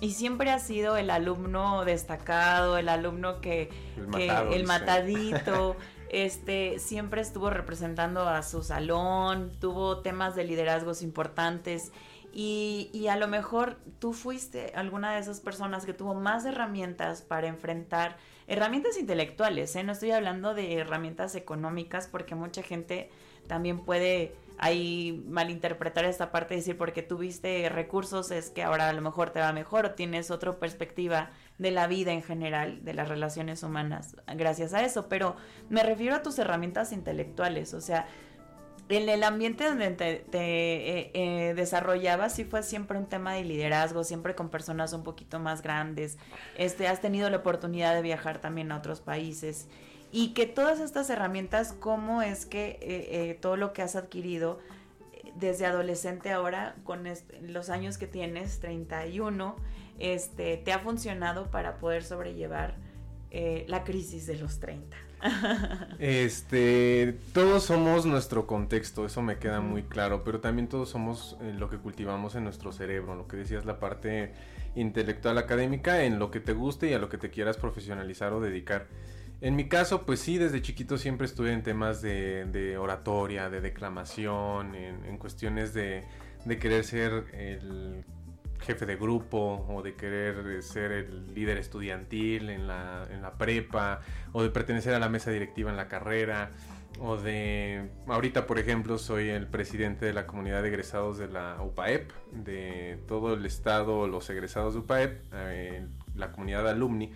Y siempre ha sido el alumno destacado, el alumno que... El, matado, que, el matadito, este, siempre estuvo representando a su salón, tuvo temas de liderazgos importantes, y, y a lo mejor tú fuiste alguna de esas personas que tuvo más herramientas para enfrentar, herramientas intelectuales, ¿eh? No estoy hablando de herramientas económicas, porque mucha gente también puede... ahí malinterpretar esta parte, decir porque tuviste recursos es que ahora a lo mejor te va mejor, o tienes otra perspectiva de la vida en general, de las relaciones humanas gracias a eso, pero me refiero a tus herramientas intelectuales. O sea, en el ambiente donde te, te eh, eh, desarrollabas, sí fue siempre un tema de liderazgo, siempre con personas un poquito más grandes, este, has tenido la oportunidad de viajar también a otros países. Y que todas estas herramientas, cómo es que eh, eh, todo lo que has adquirido desde adolescente ahora, con este, los años que tienes, treinta y uno, este, te ha funcionado para poder sobrellevar eh, la crisis de los treinta. Este, todos somos nuestro contexto, eso me queda muy claro, pero también todos somos eh, lo que cultivamos en nuestro cerebro, lo que decías, la parte intelectual académica, en lo que te guste y a lo que te quieras profesionalizar o dedicar. En mi caso, pues sí, desde chiquito siempre estuve en temas de, de oratoria, de declamación, en, en cuestiones de, de querer ser el jefe de grupo, o de querer ser el líder estudiantil en la, en la prepa, o de pertenecer a la mesa directiva en la carrera, o de... Ahorita, por ejemplo, soy el presidente de la comunidad de egresados de la U P A E P, de todo el estado, los egresados de U P A E P, eh, la comunidad de alumni.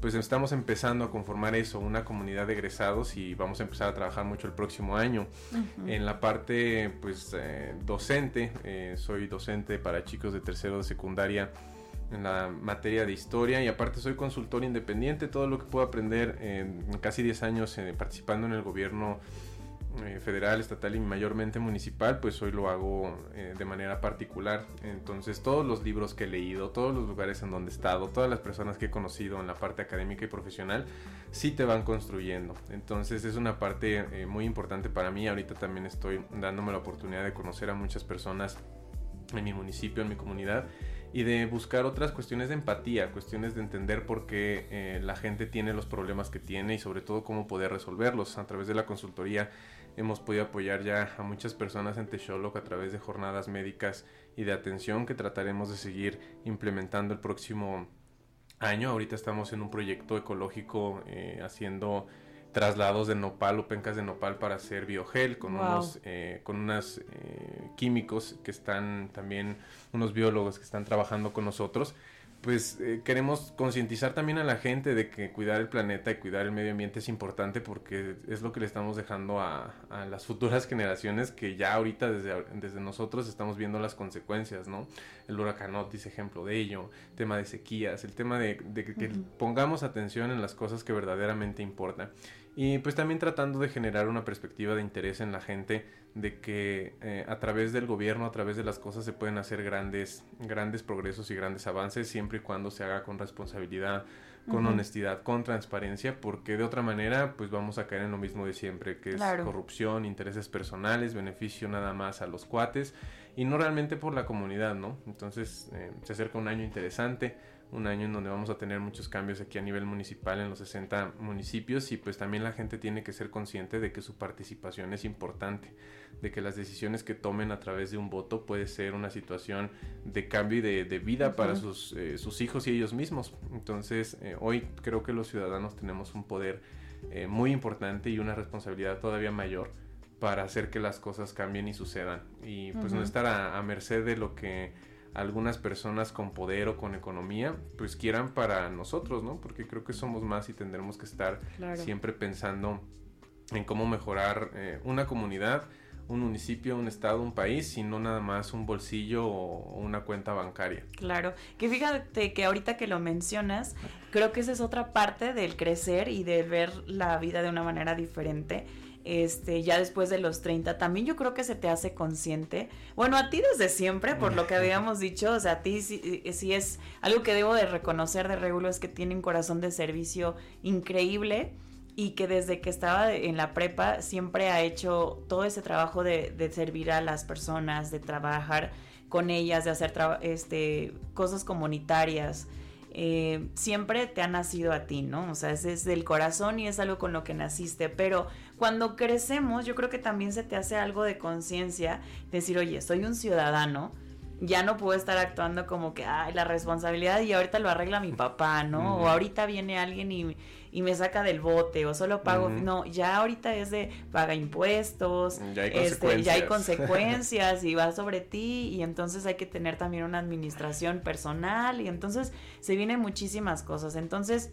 Pues estamos empezando a conformar eso, una comunidad de egresados, y vamos a empezar a trabajar mucho el próximo año. Uh-huh. En la parte, pues, eh, docente, eh, soy docente para chicos de tercero de secundaria en la materia de historia, y aparte soy consultor independiente. Todo lo que puedo aprender en casi diez años eh, participando en el gobierno eh, federal, estatal y mayormente municipal, pues hoy lo hago eh, de manera particular. Entonces todos los libros que he leído, todos los lugares en donde he estado, todas las personas que he conocido en la parte académica y profesional, sí te van construyendo. Entonces es una parte eh, muy importante para mí. Ahorita también estoy dándome la oportunidad de conocer a muchas personas en mi municipio, en mi comunidad, y de buscar otras cuestiones de empatía, cuestiones de entender por qué eh, la gente tiene los problemas que tiene y sobre todo cómo poder resolverlos. A través de la consultoría hemos podido apoyar ya a muchas personas en Tesholok a través de jornadas médicas y de atención que trataremos de seguir implementando el próximo año. Ahorita estamos en un proyecto ecológico eh, haciendo traslados de nopal o pencas de nopal para hacer biogel con wow. unos eh, con unas eh, químicos que están también, unos biólogos que están trabajando con nosotros. Pues eh, queremos concientizar también a la gente de que cuidar el planeta y cuidar el medio ambiente es importante, porque es lo que le estamos dejando a, a las futuras generaciones, que ya ahorita desde, desde nosotros estamos viendo las consecuencias, ¿no? El huracán Otis, ejemplo de ello, tema de sequías, el tema de, de que, que uh-huh. pongamos atención en las cosas que verdaderamente importan. Y pues también tratando de generar una perspectiva de interés en la gente, de que eh, a través del gobierno, a través de las cosas se pueden hacer grandes, grandes progresos y grandes avances, siempre y cuando se haga con responsabilidad, con uh-huh. honestidad, con transparencia, porque de otra manera pues vamos a caer en lo mismo de siempre, que claro. es corrupción, intereses personales, beneficio nada más a los cuates y no realmente por la comunidad, ¿no? Entonces eh, se acerca un año interesante, un año en donde vamos a tener muchos cambios aquí a nivel municipal en los sesenta municipios, y pues también la gente tiene que ser consciente de que su participación es importante, de que las decisiones que tomen a través de un voto puede ser una situación de cambio y de, de vida uh-huh. para sus, eh, sus hijos y ellos mismos. Entonces eh, hoy creo que los ciudadanos tenemos un poder eh, muy importante y una responsabilidad todavía mayor para hacer que las cosas cambien y sucedan, y pues uh-huh. no estar a, a merced de lo que algunas personas con poder o con economía pues quieran para nosotros, ¿no? Porque creo que somos más y tendremos que estar claro. siempre pensando en cómo mejorar eh, una comunidad, un municipio, un estado, un país, y no nada más un bolsillo o una cuenta bancaria. Claro, que fíjate que ahorita que lo mencionas, creo que esa es otra parte del crecer y de ver la vida de una manera diferente. Este, ya después de los treinta también yo creo que se te hace consciente, bueno, a ti desde siempre, por lo que habíamos dicho, o sea, a ti sí, sí es algo que debo de reconocer de Régulo, es que tiene un corazón de servicio increíble y que desde que estaba en la prepa siempre ha hecho todo ese trabajo de, de servir a las personas, de trabajar con ellas, de hacer tra- este, cosas comunitarias. Eh, siempre te ha nacido a ti, ¿no? O sea, es, es del corazón y es algo con lo que naciste, pero cuando crecemos yo creo que también se te hace algo de conciencia, decir, oye, soy un ciudadano, ya no puedo estar actuando como que, ay, la responsabilidad y ahorita lo arregla mi papá, ¿no? Uh-huh. O ahorita viene alguien y, y me saca del bote, o solo pago, uh-huh. no, ya ahorita es de paga impuestos, ya hay este, consecuencias, ya hay consecuencias y va sobre ti, y entonces hay que tener también una administración personal, y entonces se vienen muchísimas cosas. Entonces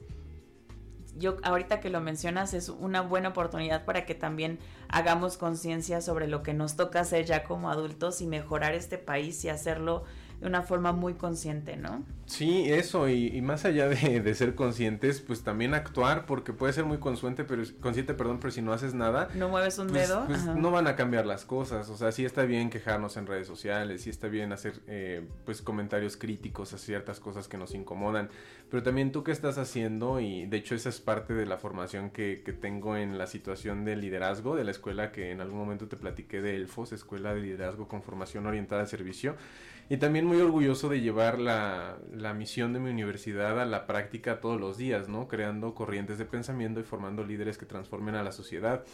yo ahorita que lo mencionas es una buena oportunidad para que también hagamos conciencia sobre lo que nos toca hacer ya como adultos y mejorar este país y hacerlo de una forma muy consciente, ¿no? Sí, eso, y, y más allá de, de ser conscientes, pues también actuar, porque puede ser muy consciente, pero, consciente, perdón, pero si no haces nada... ¿No mueves un pues, dedo? Pues no van a cambiar las cosas. O sea, sí está bien quejarnos en redes sociales, sí está bien hacer eh, pues comentarios críticos a ciertas cosas que nos incomodan, pero también tú qué estás haciendo, y de hecho esa es parte de la formación que, que tengo en la situación del liderazgo, de la escuela que en algún momento te platiqué de ELFOS, Escuela de Liderazgo con Formación Orientada al Servicio, y también muy orgulloso de llevar la, la misión de mi universidad a la práctica todos los días, ¿no? Creando corrientes de pensamiento y formando líderes que transformen a la sociedad.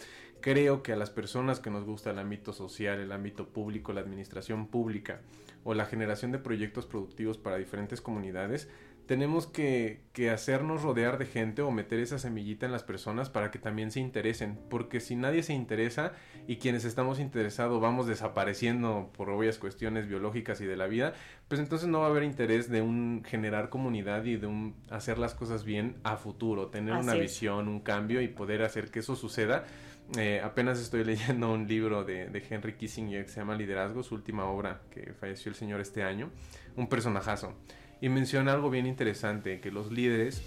Creo que a las personas que nos gusta el ámbito social, el ámbito público, la administración pública o la generación de proyectos productivos para diferentes comunidades, tenemos que, que hacernos rodear de gente o meter esa semillita en las personas para que también se interesen, porque si nadie se interesa y quienes estamos interesados vamos desapareciendo por obvias cuestiones biológicas y de la vida, pues entonces no va a haber interés de un generar comunidad y de un hacer las cosas bien a futuro, tener Así una es. visión, un cambio y poder hacer que eso suceda. Eh, apenas estoy leyendo un libro de, de Henry Kissinger que se llama Liderazgo, su última obra, que falleció el señor este año, un personajazo, y menciona algo bien interesante, que los líderes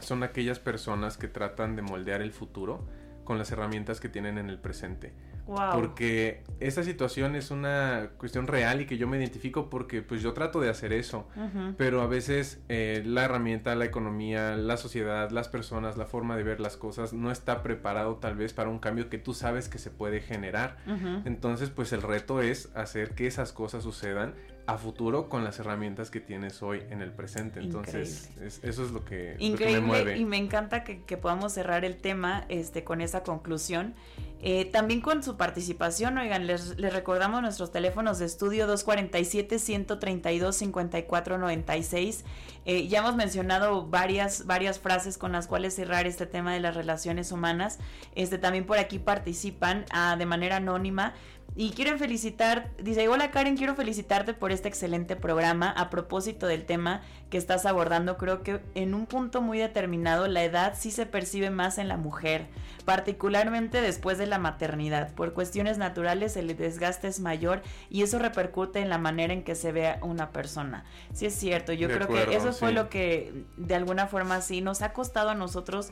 son aquellas personas que tratan de moldear el futuro, con las herramientas que tienen en el presente. Wow. Porque esta situación es una cuestión real y que yo me identifico porque pues yo trato de hacer eso, uh-huh. pero a veces eh, la herramienta, la economía, la sociedad, las personas, la forma de ver las cosas no está preparado tal vez para un cambio que tú sabes que se puede generar. Uh-huh. Entonces pues el reto es hacer que esas cosas sucedan a futuro con las herramientas que tienes hoy en el presente. Entonces es, eso es lo que, lo que me mueve. Y me encanta que, que podamos cerrar el tema este, con esa conclusión. Eh, también con su participación, oigan, les, les recordamos nuestros teléfonos de estudio dos cuatro siete, uno tres dos, cinco cuatro nueve seis. Eh, ya hemos mencionado varias, varias frases con las cuales cerrar este tema de las relaciones humanas. Este, también por aquí participan ah, de manera anónima. Y quieren felicitar, dice, hola Karen, quiero felicitarte por este excelente programa. A propósito del tema que estás abordando, creo que en un punto muy determinado la edad sí se percibe más en la mujer, particularmente después de la maternidad. Por cuestiones naturales el desgaste es mayor y eso repercute en la manera en que se ve una persona. Sí es cierto, yo de creo acuerdo, que eso sí. fue lo que de alguna forma sí nos ha costado a nosotros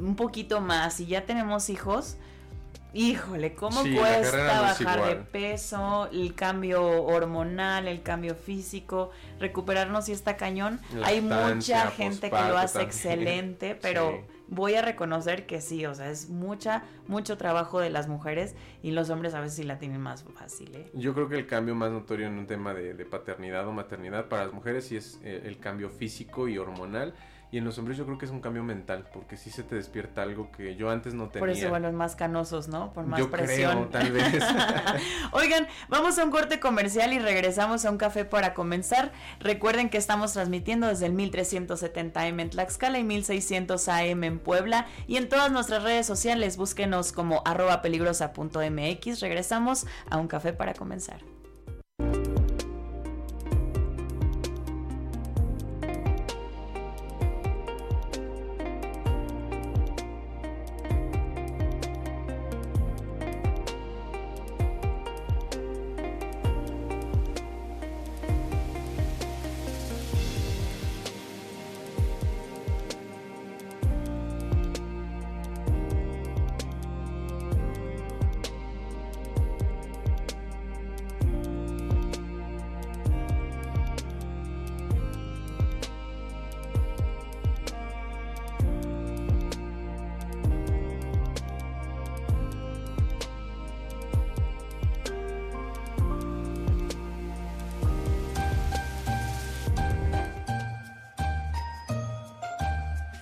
un poquito más. Y ya tenemos hijos. Híjole, cómo sí, cuesta bajar de peso, el cambio hormonal, el cambio físico, recuperarnos si está cañón. Hay mucha gente que lo hace excelente, pero sí. voy a reconocer que sí, o sea, es mucha, mucho trabajo de las mujeres y los hombres a veces sí la tienen más fácil, ¿eh? Yo creo que el cambio más notorio en un tema de, de paternidad o maternidad para las mujeres sí es eh, el cambio físico y hormonal. Y en los hombres yo creo que es un cambio mental, porque sí se te despierta algo que yo antes no tenía. Por eso van los más canosos, ¿no? Por más yo presión. Yo creo, tal vez. Oigan, vamos a un corte comercial y regresamos a un café para comenzar. Recuerden que estamos transmitiendo desde el mil trescientos setenta A M en Tlaxcala y mil seiscientos A M en Puebla. Y en todas nuestras redes sociales, búsquenos como arroba peligrosa punto m x. Regresamos a un café para comenzar.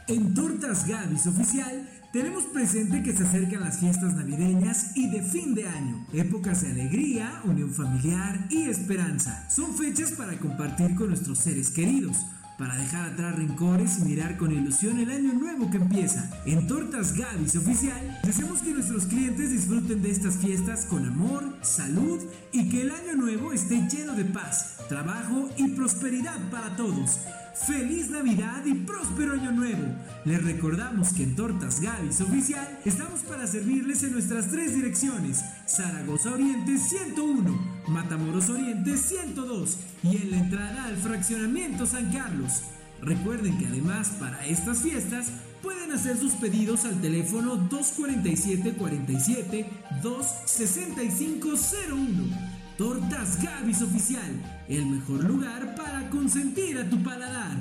En Tortas Gavis Oficial tenemos presente que se acercan las fiestas navideñas y de fin de año, épocas de alegría, unión familiar y esperanza. Son fechas para compartir con nuestros seres queridos, para dejar atrás rencores y mirar con ilusión el año nuevo que empieza. En Tortas Gavis Oficial deseamos que nuestros clientes disfruten de estas fiestas con amor, salud y que el año nuevo esté lleno de paz, trabajo y prosperidad para todos. ¡Feliz Navidad y próspero Año Nuevo! Les recordamos que en Tortas Gavis Oficial estamos para servirles en nuestras tres direcciones: Zaragoza Oriente ciento uno, Matamoros Oriente ciento dos y en la entrada al fraccionamiento San Carlos. Recuerden que además para estas fiestas pueden hacer sus pedidos al teléfono dos cuatro siete, cuatro siete, dos seis cinco cero uno. Tortas Gavis Oficial, el mejor lugar para consentir a tu paladar.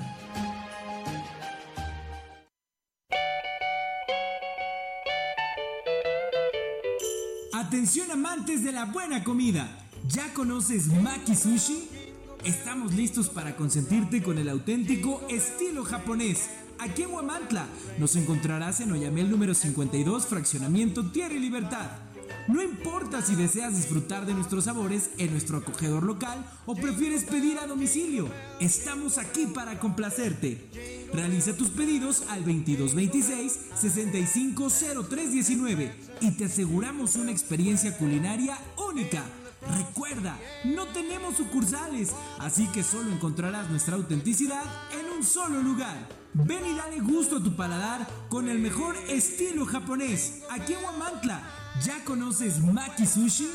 Atención amantes de la buena comida, ¿ya conoces Maki Sushi? Estamos listos para consentirte con el auténtico estilo japonés. Aquí en Huamantla nos encontrarás en Oyamel número cincuenta y dos, fraccionamiento Tierra y Libertad. No importa si deseas disfrutar de nuestros sabores en nuestro acogedor local o prefieres pedir a domicilio, estamos aquí para complacerte. Realiza tus pedidos al veintidós veintiséis, sesenta y cinco cero tres diecinueve y te aseguramos una experiencia culinaria única. Recuerda, no tenemos sucursales, así que solo encontrarás nuestra autenticidad en un solo lugar. Ven y dale gusto a tu paladar con el mejor estilo japonés, aquí en Huamantla. ¿Ya conoces Maki Sushi?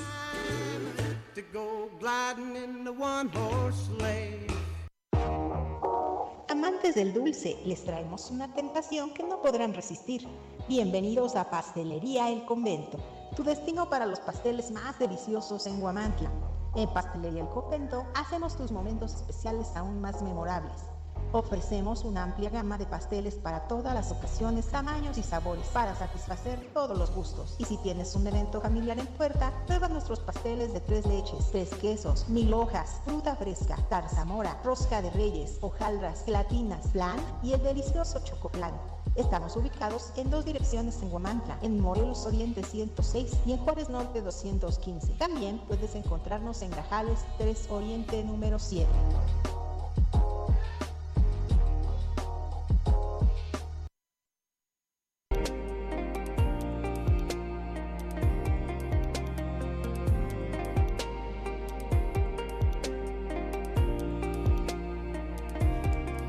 amantes del dulce, les traemos una tentación que no podrán resistir. Bienvenidos a Pastelería El Convento, tu destino para los pasteles más deliciosos en Huamantla. En Pastelería El Convento hacemos tus momentos especiales aún más memorables. Ofrecemos una amplia gama de pasteles para todas las ocasiones, tamaños y sabores para satisfacer todos los gustos. Y si tienes un evento familiar en puerta, prueba nuestros pasteles de tres leches, tres quesos, mil hojas, fruta fresca, zarzamora, rosca de reyes, hojaldras, gelatinas, flan y el delicioso chocoflan. Estamos ubicados en dos direcciones en Huamantla, en Morelos Oriente ciento seis y en Juárez Norte doscientos quince. También puedes encontrarnos en Grajales tres Oriente número siete.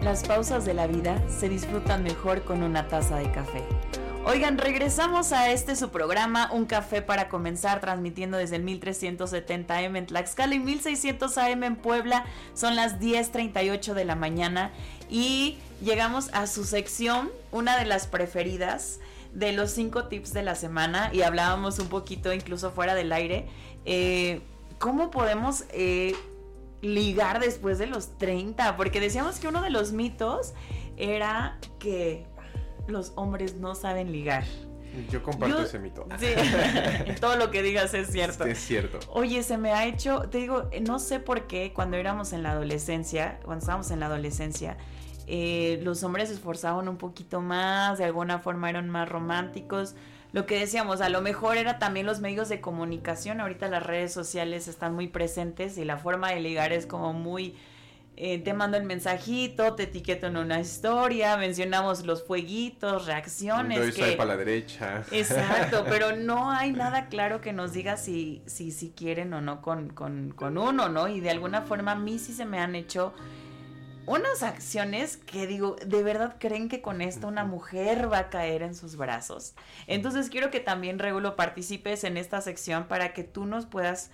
Las pausas de la vida se disfrutan mejor con una taza de café. Oigan, regresamos a este su programa, Un Café para Comenzar, transmitiendo desde el mil trescientos setenta A M en Tlaxcala y mil seiscientos A M en Puebla. Son las diez treinta y ocho de la mañana y llegamos a su sección, una de las preferidas, de los cinco tips de la semana. Y hablábamos un poquito, incluso fuera del aire, eh, cómo podemos... Eh, ligar después de los treinta, porque decíamos que uno de los mitos era que los hombres no saben ligar. Yo comparto Yo, ese mito. Sí, todo lo que digas es cierto. Es cierto. Oye, se me ha hecho, te digo, no sé por qué cuando éramos en la adolescencia, cuando estábamos en la adolescencia, eh, los hombres se esforzaban un poquito más, de alguna forma eran más románticos. Lo que decíamos, a lo mejor era también los medios de comunicación. Ahorita las redes sociales están muy presentes y la forma de ligar es como muy... Eh, te mando el mensajito, te etiqueto en una historia, mencionamos los fueguitos, reacciones. Doy que... para la derecha. Exacto, pero no hay nada claro que nos diga si, si, si quieren o no con, con, con uno, ¿no? Y de alguna forma a mí sí se me han hecho... unas acciones que digo, ¿de verdad creen que con esto una mujer va a caer en sus brazos? Entonces quiero que también, Régulo, participes en esta sección para que tú nos puedas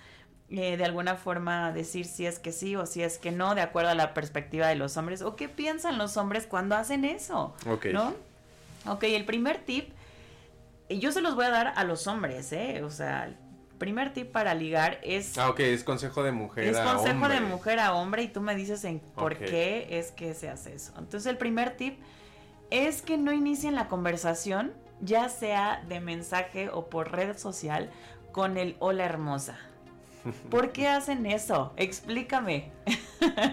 eh, de alguna forma decir si es que sí o si es que no, de acuerdo a la perspectiva de los hombres, o qué piensan los hombres cuando hacen eso, okay. ¿no? Ok, el primer tip, yo se los voy a dar a los hombres, ¿eh? O sea... primer tip para ligar es... Ah, ok, es consejo de mujer a hombre. Es consejo de mujer a hombre y tú me dices en por qué es que se hace eso. Entonces, el primer tip es que no inicien la conversación, ya sea de mensaje o por red social, con el hola hermosa. ¿Por qué hacen eso? Explícame.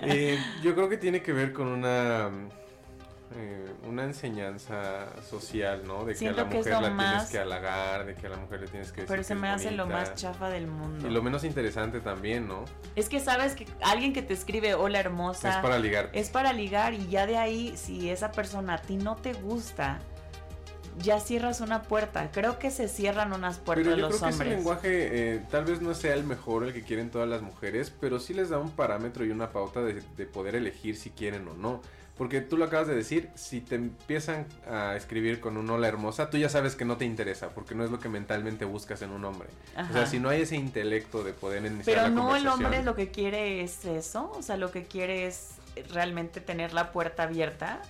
Eh, yo creo que tiene que ver con una... Eh, una enseñanza social, ¿no? De que Siento a la mujer la más... tienes que halagar, de que a la mujer le tienes que decir. Pero se me hace bonita, lo más chafa del mundo. Y lo menos interesante también, ¿no? Es que sabes que alguien que te escribe hola hermosa es para ligar. Es para ligar y ya de ahí, si esa persona a ti no te gusta, ya cierras una puerta. Creo que se cierran unas puertas pero yo los creo hombres. Que ese lenguaje eh, tal vez no sea el mejor, el que quieren todas las mujeres, pero sí les da un parámetro y una pauta de, de poder elegir si quieren o no. Porque tú lo acabas de decir, si te empiezan a escribir con un hola hermosa, tú ya sabes que no te interesa, porque no es lo que mentalmente buscas en un hombre. Ajá. O sea, si no hay ese intelecto de poder iniciar Pero la no conversación... Pero no, el hombre lo que quiere es eso, o sea, lo que quiere es realmente tener la puerta abierta.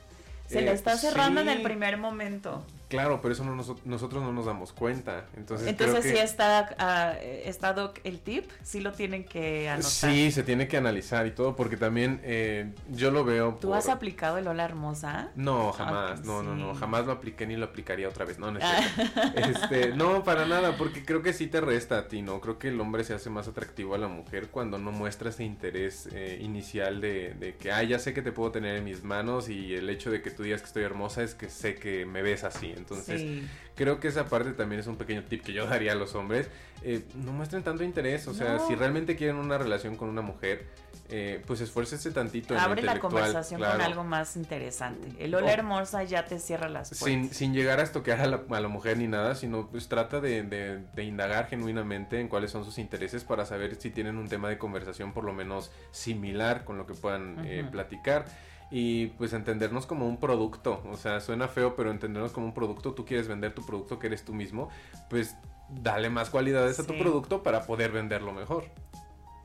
Se eh, la está cerrando sí, en el primer momento. Claro, pero eso no nos, nosotros no nos damos cuenta. Entonces, Entonces creo que... sí está, uh, está Doc el tip, sí lo tienen que anotar. Sí, se tiene que analizar y todo, porque también eh, yo lo veo. ¿Tú por... has aplicado el hola hermosa? No, jamás, okay, no, sí. no, no, jamás lo apliqué ni lo aplicaría otra vez, no, no es cierto. este, no, para nada, porque creo que sí te resta a ti, ¿no? Creo que el hombre se hace más atractivo a la mujer cuando no muestra ese interés eh, inicial de, de que, ah, ya sé que te puedo tener en mis manos y el hecho de que tú digas que estoy hermosa es que sé que me ves así. Entonces, sí. creo que esa parte también es un pequeño tip que yo daría a los hombres. Eh, no muestren tanto interés, o no. sea, si realmente quieren una relación con una mujer, eh, pues esfuércense tantito. Abre en la conversación claro. con algo más interesante. El hola oh. hermosa ya te cierra las puertas. Sin, sin llegar a estoquear a la, a la mujer ni nada, sino pues trata de, de, de indagar genuinamente en cuáles son sus intereses para saber si tienen un tema de conversación por lo menos similar con lo que puedan uh-huh. eh, platicar. Y pues entendernos como un producto, o sea, suena feo, pero entendernos como un producto, tú quieres vender tu producto que eres tú mismo, pues dale más cualidades sí. a tu producto para poder venderlo mejor.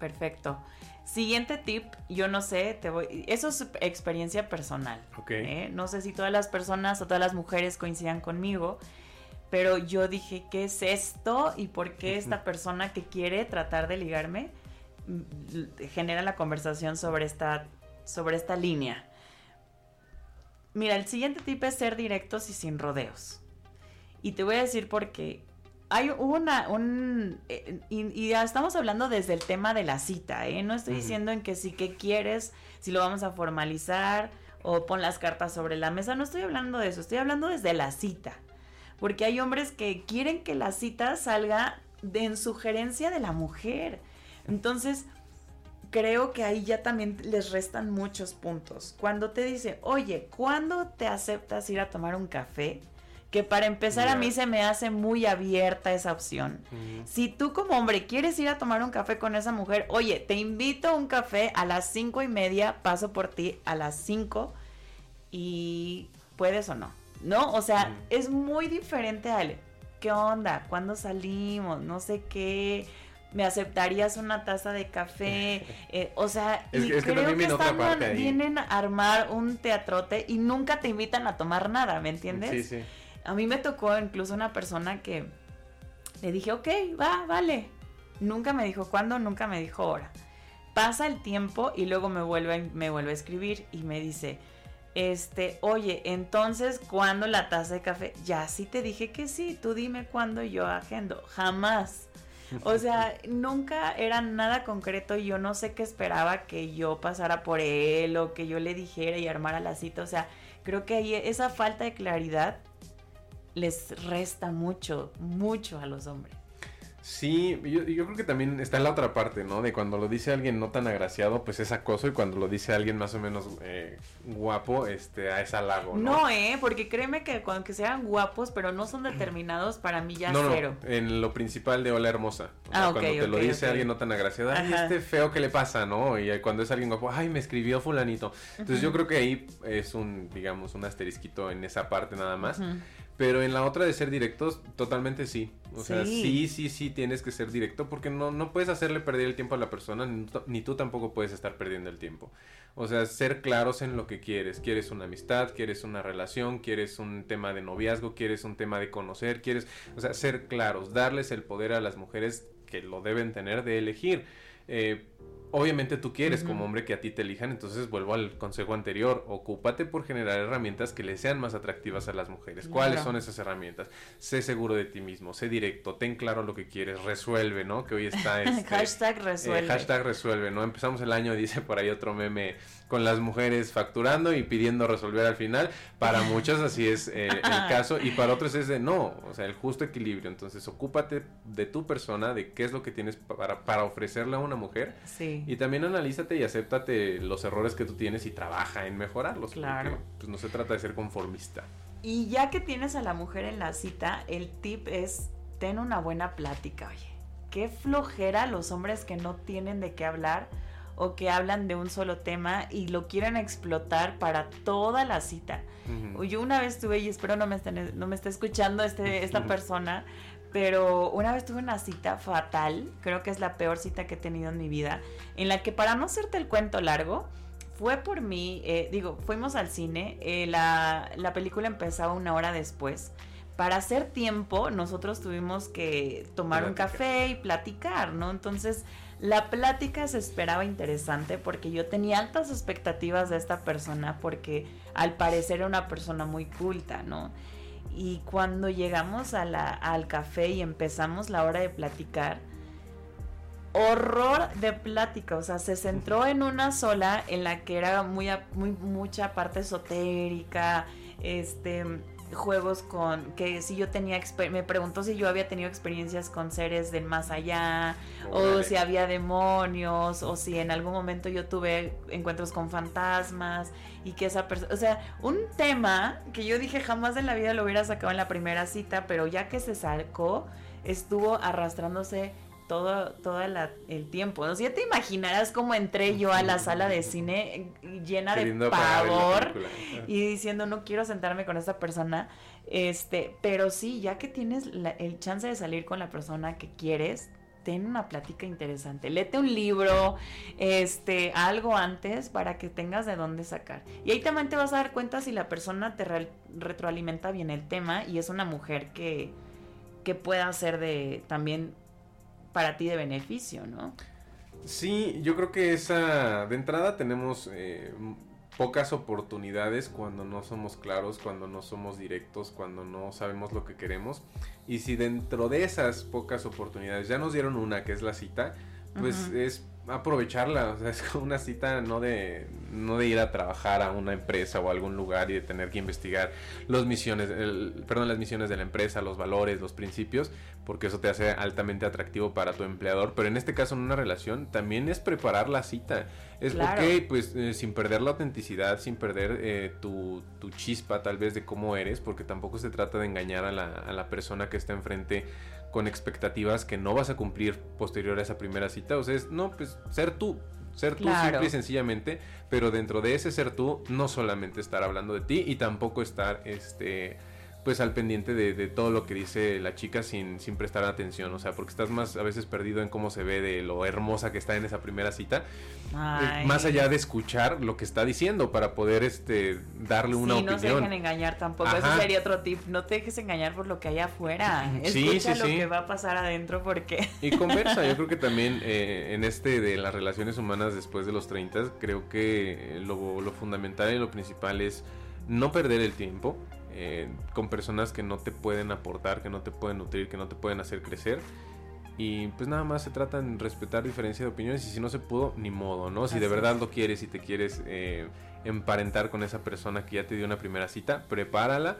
perfecto. Siguiente tip, yo no sé, te voy, eso es experiencia personal. Okay. ¿eh? No sé si todas las personas o todas las mujeres coincidan conmigo, pero yo dije, ¿qué es esto? ¿Y por qué esta persona que quiere tratar de ligarme genera la conversación sobre esta, sobre esta línea? Mira, el siguiente tip es ser directos y sin rodeos. Y te voy a decir por qué. Hay una, un, y, y ya estamos hablando desde el tema de la cita, ¿eh? No estoy uh-huh. diciendo en que sí, que quieres, si lo vamos a formalizar o pon las cartas sobre la mesa, no estoy hablando de eso, estoy hablando desde la cita, porque hay hombres que quieren que la cita salga de, en sugerencia de la mujer, entonces creo que ahí ya también les restan muchos puntos. Cuando te dice, oye, ¿cuándo te aceptas ir a tomar un café? Que para empezar yeah. a mí se me hace muy abierta esa opción. Mm. Si tú como hombre quieres ir a tomar un café con esa mujer, oye, te invito a un café a las cinco y media, paso por ti a las cinco y puedes o no, ¿no? O sea, mm. es muy diferente a él. ¿Qué onda? ¿Cuándo salimos? No sé qué. ¿Me aceptarías una taza de café? Eh, o sea, es, y es creo que, que están, vienen a armar un teatrote y nunca te invitan a tomar nada, ¿me entiendes? Sí, sí. A mí me tocó incluso una persona que le dije, ok, va, vale. Nunca me dijo cuándo, nunca me dijo hora. Pasa el tiempo y luego me vuelve, me vuelve a escribir y me dice, este, oye, entonces, ¿cuándo la taza de café? Ya sí te dije que sí, tú dime cuándo yo agendo. Jamás. O sea, nunca era nada concreto y yo no sé qué esperaba que yo pasara por él o que yo le dijera y armara la cita. O sea, creo que ahí esa falta de claridad les resta mucho, mucho a los hombres. Sí, yo, yo creo que también está en la otra parte, ¿no? De cuando lo dice alguien no tan agraciado, pues es acoso, y cuando lo dice alguien más o menos eh, guapo, este, es halago, ¿no? No, eh, porque créeme que aunque sean guapos, pero no son determinados, para mí ya no, cero. No, en lo principal de hola hermosa. O sea, ah, okay, cuando te okay, lo dice okay. alguien no tan agraciado, ay, este feo que le pasa, ¿no? Y cuando es alguien guapo, ay, me escribió fulanito. Entonces uh-huh. yo creo que ahí es un, digamos, un asterisquito en esa parte nada más. Uh-huh. Pero en la otra de ser directos, totalmente sí. O sí. sea, sí, sí, sí tienes que ser directo, porque no, no puedes hacerle perder el tiempo a la persona, ni, t- ni tú tampoco puedes estar perdiendo el tiempo. O sea, ser claros en lo que quieres. Quieres una amistad, quieres una relación, quieres un tema de noviazgo, quieres un tema de conocer, quieres... O sea, ser claros, darles el poder a las mujeres que lo deben tener de elegir. Eh... Obviamente tú quieres uh-huh. como hombre que a ti te elijan, entonces vuelvo al consejo anterior, ocúpate por generar herramientas que le sean más atractivas a las mujeres. Claro. ¿Cuáles son esas herramientas? Sé seguro de ti mismo, sé directo, ten claro lo que quieres, resuelve, ¿no? Que hoy está este... hashtag resuelve. Eh, hashtag resuelve, ¿no? Empezamos el año, dice por ahí otro meme, con las mujeres facturando y pidiendo resolver al final. Para muchas así es eh, el caso, y para otros es de no, o sea, el justo equilibrio. Entonces ocúpate de tu persona, de qué es lo que tienes para, para ofrecerle a una mujer. Sí. Y también analízate y acéptate los errores que tú tienes y trabaja en mejorarlos. Claro. Porque, pues, no se trata de ser conformista. Y ya que tienes a la mujer en la cita, el tip es ten una buena plática. Oye, qué flojera los hombres que no tienen de qué hablar o que hablan de un solo tema y lo quieren explotar para toda la cita. Uh-huh. Yo una vez tuve, y espero no me esté, no me esté escuchando este, esta uh-huh. persona, pero una vez tuve una cita fatal, creo que es la peor cita que he tenido en mi vida, en la que, para no hacerte el cuento largo, fue por mí, eh, digo, fuimos al cine, eh, la, la película empezaba una hora después. Para hacer tiempo, nosotros tuvimos que tomar platicar. un café y platicar, ¿no? Entonces, la plática se esperaba interesante porque yo tenía altas expectativas de esta persona, porque al parecer era una persona muy culta, ¿no? Y cuando llegamos a la, al café y empezamos la hora de platicar, horror de plática, o sea, se centró en una sola, en la que era muy, muy mucha parte esotérica, este, juegos con, que si yo tenía, me preguntó si yo había tenido experiencias con seres del más allá, oh, o si había demonios, o si en algún momento yo tuve encuentros con fantasmas, y que esa persona, o sea, un tema que yo dije jamás en la vida lo hubiera sacado en la primera cita, pero ya que se sacó, estuvo arrastrándose todo, todo la, el tiempo. O sea, ya te imaginarás cómo entré yo a la sala de cine llena queriendo de pavor y diciendo, no quiero sentarme con esta persona. Este, pero sí, ya que tienes la, el chance de salir con la persona que quieres, ten una plática interesante, léete un libro, este, algo antes para que tengas de dónde sacar. Y ahí también te vas a dar cuenta si la persona te re- retroalimenta bien el tema y es una mujer que, que pueda ser de, también para ti de beneficio, ¿no? Sí, yo creo que esa, de entrada tenemos eh, pocas oportunidades cuando no somos claros, cuando no somos directos, cuando no sabemos lo que queremos. Y si dentro de esas pocas oportunidades ya nos dieron una, que es la cita, pues uh-huh. es aprovecharla. O sea, es como una cita no de, no de ir a trabajar a una empresa o a algún lugar y de tener que investigar los misiones, el, perdón, las misiones de la empresa, los valores, los principios, porque eso te hace altamente atractivo para tu empleador. Pero en este caso, en una relación, también es preparar la cita. Es claro. Ok, pues eh, sin perder la autenticidad, sin perder eh, tu, tu chispa tal vez de cómo eres, porque tampoco se trata de engañar a la, a la persona que está enfrente con expectativas que no vas a cumplir posterior a esa primera cita. O sea, es, no, pues ser tú, ser tú claro. simple y sencillamente, pero dentro de ese ser tú, no solamente estar hablando de ti y tampoco estar, este... pues al pendiente de, de todo lo que dice la chica sin, sin prestar atención, o sea, porque estás más a veces perdido en cómo se ve de lo hermosa que está en esa primera cita, eh, más allá de escuchar lo que está diciendo para poder este darle una sí, opinión. Sí, no se dejen engañar tampoco. Ajá. Eso sería otro tip, no te dejes engañar por lo que hay afuera, escucha sí, sí, lo sí. que va a pasar adentro porque... Y conversa, yo creo que también eh, en este de las relaciones humanas después de los treinta, creo que lo, lo fundamental y lo principal es no perder el tiempo, Eh, con personas que no te pueden aportar, que no te pueden nutrir, que no te pueden hacer crecer. Y pues nada más se trata de respetar diferencia de opiniones. Y si no se pudo, ni modo, ¿no? Si así de verdad es. Lo quieres y te quieres eh, emparentar con esa persona que ya te dio una primera cita, prepárala,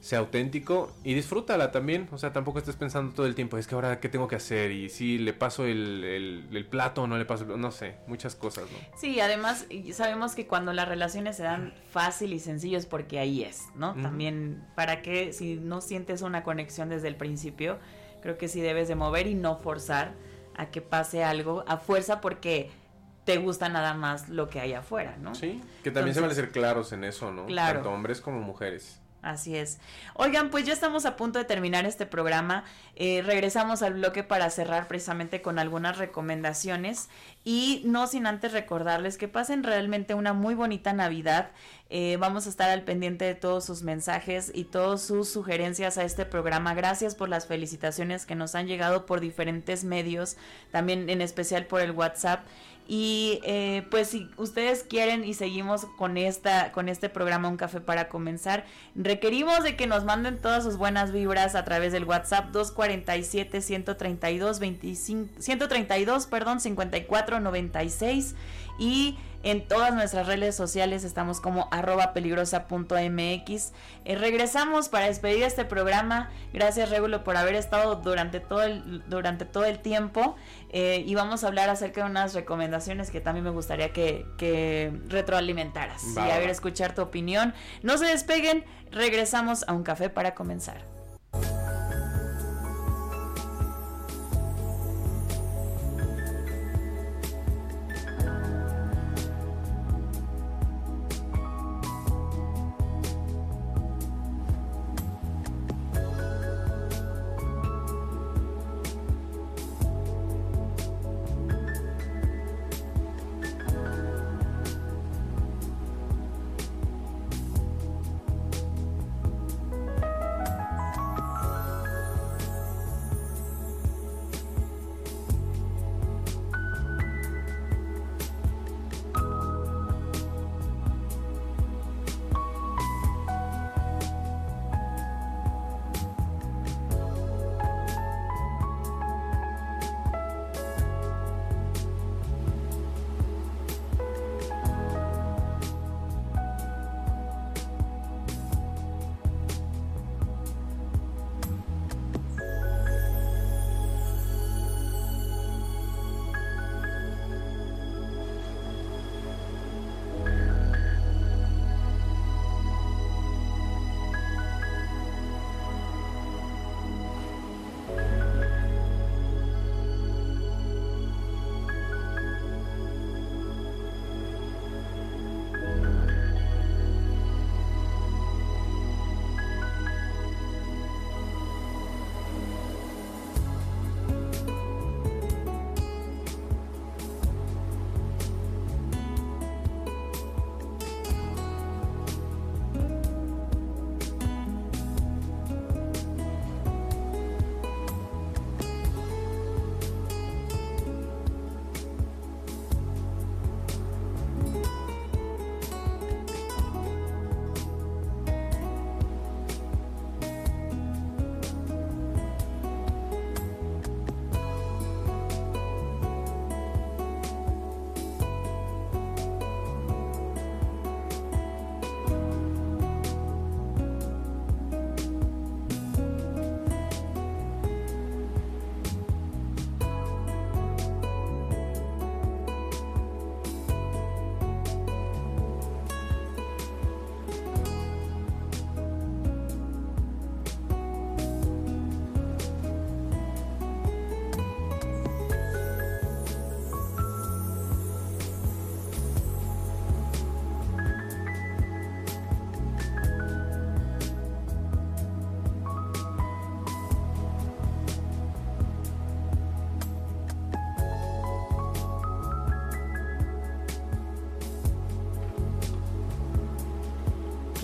sea auténtico y disfrútala también. O sea, tampoco estés pensando todo el tiempo, es que ahora qué tengo que hacer y si le paso el, el, el plato o no le paso el plato, no sé, muchas cosas, ¿no? Sí, además sabemos que cuando las relaciones se dan fácil y sencillo es porque ahí es, ¿no? Uh-huh. También, ¿para qué? Si no sientes una conexión desde el principio, creo que sí debes de mover y no forzar a que pase algo a fuerza porque... te gusta nada más lo que hay afuera, ¿no? Sí, que también entonces, se vale ser claros en eso, ¿no? Claro. Tanto hombres como mujeres. Así es. Oigan, pues ya estamos a punto de terminar este programa. Eh, regresamos al bloque para cerrar precisamente con algunas recomendaciones y no sin antes recordarles que pasen realmente una muy bonita Navidad. Eh, vamos a estar al pendiente de todos sus mensajes y todas sus sugerencias a este programa. Gracias por las felicitaciones que nos han llegado por diferentes medios, también en especial por el WhatsApp. Y eh, pues si ustedes quieren y seguimos con esta con este programa Un Café para Comenzar, requerimos de que nos manden todas sus buenas vibras a través del WhatsApp dos cuarenta y siete, ciento treinta y dos, veinticinco, ciento treinta y dos, perdón, cincuenta y cuatro noventa y seis y en todas nuestras redes sociales estamos como arroba peligrosa punto m x. Eh, regresamos para despedir este programa. Gracias, Régulo, por haber estado durante todo el, durante todo el tiempo. Eh, y vamos a hablar acerca de unas recomendaciones que también me gustaría que, que retroalimentaras y a ver, escuchar tu opinión. No se despeguen, regresamos a Un Café para Comenzar.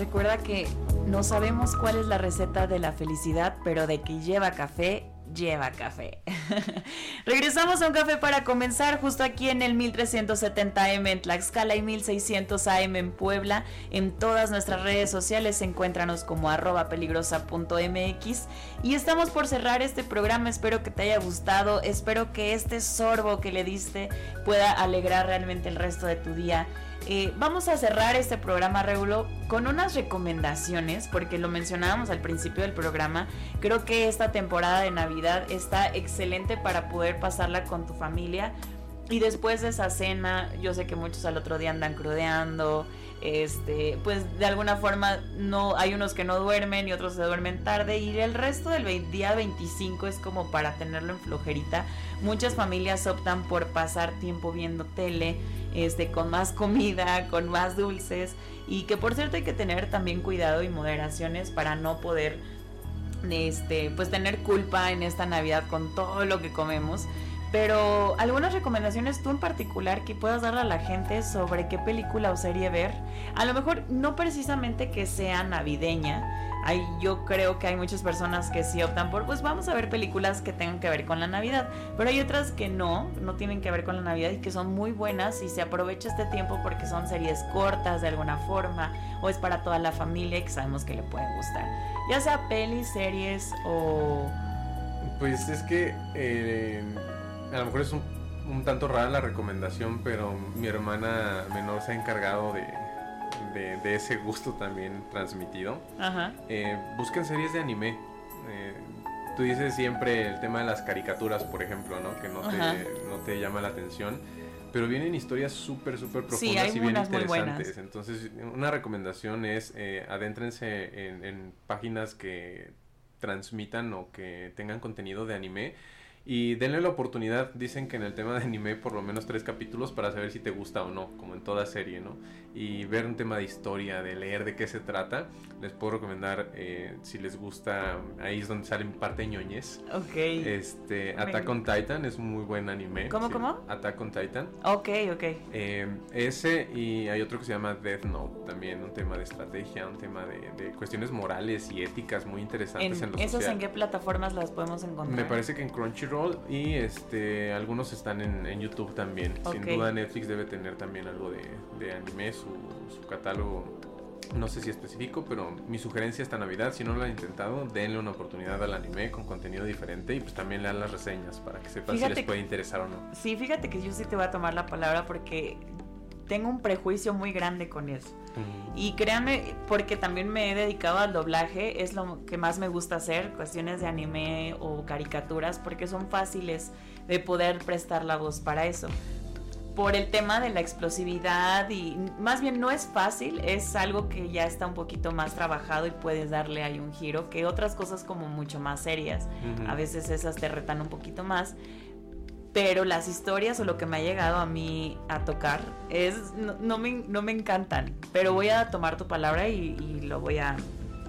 Recuerda que no sabemos cuál es la receta de la felicidad, pero de que lleva café, lleva café. Regresamos a un café para comenzar, justo aquí en el mil trescientos setenta A M en Tlaxcala y mil seiscientos A M en Puebla. En todas nuestras redes sociales encuéntranos como arroba peligrosa punto m x. Y estamos por cerrar este programa. Espero que te haya gustado. Espero que este sorbo que le diste pueda alegrar realmente el resto de tu día. Eh, vamos a cerrar este programa, Régulo, con unas recomendaciones, porque lo mencionábamos al principio del programa. Creo que esta temporada de Navidad está excelente para poder pasarla con tu familia. Y después de esa cena, yo sé que muchos al otro día andan crudeando, este, pues de alguna forma no, hay unos que no duermen y otros se duermen tarde, y el resto del veinte, día veinticinco es como para tenerlo en flojerita. Muchas familias optan por pasar tiempo viendo tele, este, con más comida, con más dulces, y que por cierto hay que tener también cuidado y moderaciones para no poder, este, pues tener culpa en esta Navidad con todo lo que comemos. Pero algunas recomendaciones tú en particular que puedas darle a la gente sobre qué película o serie ver. A lo mejor no precisamente que sea navideña. Hay, yo creo que hay muchas personas que sí optan por, pues vamos a ver películas que tengan que ver con la Navidad. Pero hay otras que no, no tienen que ver con la Navidad y que son muy buenas y se aprovecha este tiempo porque son series cortas de alguna forma o es para toda la familia y que sabemos que le pueden gustar. Ya sea pelis, series o... Pues es que... Eh... A lo mejor es un, un tanto rara la recomendación, pero mi hermana menor se ha encargado de, de, de ese gusto también transmitido. Ajá. Eh, busquen series de anime. Eh, tú dices siempre el tema de las caricaturas, por ejemplo, ¿no? Que no, te, no te llama la atención. Pero vienen historias súper, súper profundas sí, y bien interesantes. Entonces, una recomendación es eh, adéntrense en, en páginas que transmitan o que tengan contenido de anime. Y denle la oportunidad, dicen que en el tema de anime por lo menos tres capítulos para saber si te gusta o no, como en toda serie, ¿no? Y ver un tema de historia, de leer de qué se trata. Les puedo recomendar, eh, si les gusta, ahí es donde sale mi parte ñoñez. Ok. Este, Attack on Titan es un muy buen anime. ¿Cómo, sí, cómo? Attack on Titan. Ok, ok. Eh, ese y hay otro que se llama Death Note, también un tema de estrategia, un tema de, de cuestiones morales y éticas muy interesantes en, en lo ¿Esos social. ¿En qué plataformas las podemos encontrar? Me parece que en Crunchyroll. Y este algunos están en, en YouTube también. Okay. Sin duda Netflix debe tener también algo de, de anime, su, su catálogo. No sé si específico, pero mi sugerencia esta Navidad, si no lo han intentado, denle una oportunidad al anime con contenido diferente y pues también lean las reseñas para que sepan fíjate si les puede que, interesar o no. Sí, fíjate que yo sí te voy a tomar la palabra porque tengo un prejuicio muy grande con eso. Uh-huh. Y créanme, porque también me he dedicado al doblaje, es lo que más me gusta hacer, cuestiones de anime o caricaturas, porque son fáciles de poder prestar la voz para eso. Por el tema de la explosividad y más bien no es fácil, es algo que ya está un poquito más trabajado y puedes darle ahí un giro que otras cosas como mucho más serias. Uh-huh. A veces esas te retan un poquito más. Pero las historias o lo que me ha llegado a mí a tocar es no, no, me, no me encantan, pero voy a tomar tu palabra y, y lo voy a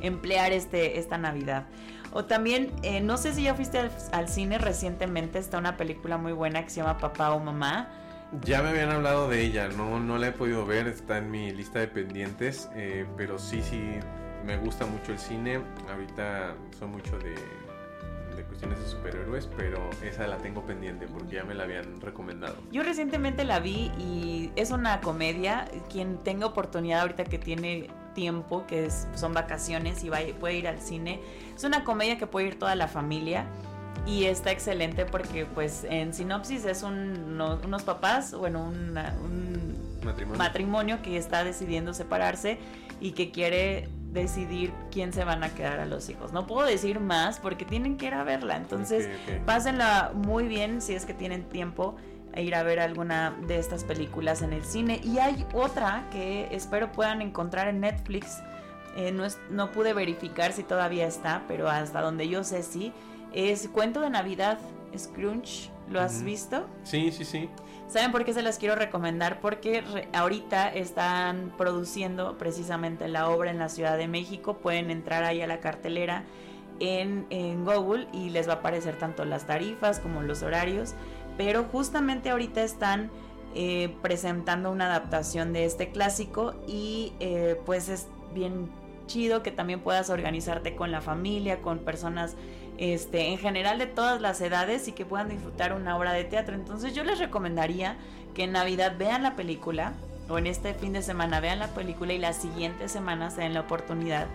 emplear este, esta Navidad. O también, eh, no sé si ya fuiste al, al cine recientemente, está una película muy buena que se llama Papá o Mamá. Ya me habían hablado de ella, no, no la he podido ver, está en mi lista de pendientes, eh, pero sí, sí, me gusta mucho el cine, ahorita soy mucho de... de cuestiones de superhéroes, pero esa la tengo pendiente porque ya me la habían recomendado. Yo recientemente la vi y es una comedia. Quien tenga oportunidad ahorita que tiene tiempo, que es, son vacaciones y va, puede ir al cine, es una comedia que puede ir toda la familia y está excelente porque pues en sinopsis es un, unos, unos papás, bueno, una, un matrimonio. matrimonio que está decidiendo separarse y que quiere decidir quién se van a quedar a los hijos. No puedo decir más porque tienen que ir a verla. Entonces, okay, okay. Pásenla muy bien si es que tienen tiempo a ir a ver alguna de estas películas en el cine. Y hay otra que espero puedan encontrar en Netflix. Eh, no, es, no pude verificar si todavía está, pero hasta donde yo sé sí. Es Cuento de Navidad, Scrooge. ¿Lo has uh-huh. visto? Sí, sí, sí. ¿Saben por qué se las quiero recomendar? Porque re- ahorita están produciendo precisamente la obra en la Ciudad de México. Pueden entrar ahí a la cartelera en, en Google y les va a aparecer tanto las tarifas como los horarios. Pero justamente ahorita están eh, presentando una adaptación de este clásico y eh, pues es bien chido que también puedas organizarte con la familia, con personas este, en general de todas las edades y que puedan disfrutar una obra de teatro. Entonces yo les recomendaría que en Navidad vean la película, o en este fin de semana vean la película y la siguiente semana se den la oportunidad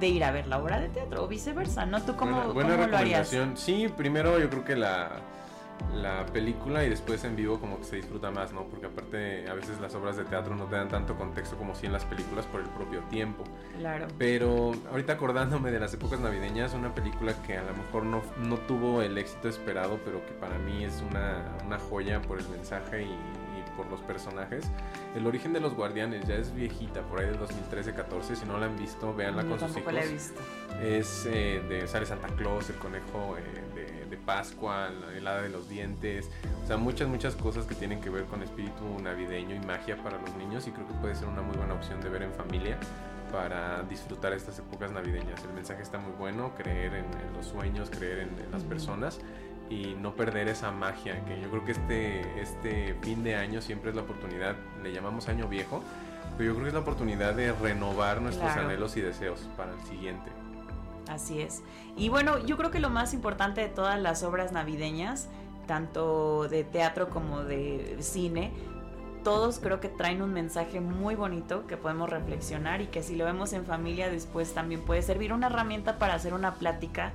de ir a ver la obra de teatro o viceversa, ¿no? ¿Tú cómo, buena, buena ¿cómo lo harías? Sí, primero yo creo que la... la película y después en vivo como que se disfruta más, ¿no? Porque aparte a veces las obras de teatro no te dan tanto contexto como si en las películas por el propio tiempo. Claro. Pero ahorita acordándome de las épocas navideñas, una película que a lo mejor no, no tuvo el éxito esperado, pero que para mí es una, una joya por el mensaje y, y por los personajes. El origen de los guardianes, ya es viejita, por ahí del dos mil trece, catorce, si no la han visto, véanla no, con sus hijos. La he visto. Es eh, de sale Santa Claus, el conejo eh, de de Pascua, el hada de los dientes, o sea, muchas, muchas cosas que tienen que ver con espíritu navideño y magia para los niños, y creo que puede ser una muy buena opción de ver en familia para disfrutar estas épocas navideñas. El mensaje está muy bueno, creer en, en los sueños, creer en, en las personas y no perder esa magia, que yo creo que este, este fin de año siempre es la oportunidad, le llamamos año viejo, pero yo creo que es la oportunidad de renovar nuestros claro. anhelos y deseos para el siguiente. Así es. Y bueno, yo creo que lo más importante de todas las obras navideñas, tanto de teatro como de cine, todos creo que traen un mensaje muy bonito que podemos reflexionar y que si lo vemos en familia después también puede servir una herramienta para hacer una plática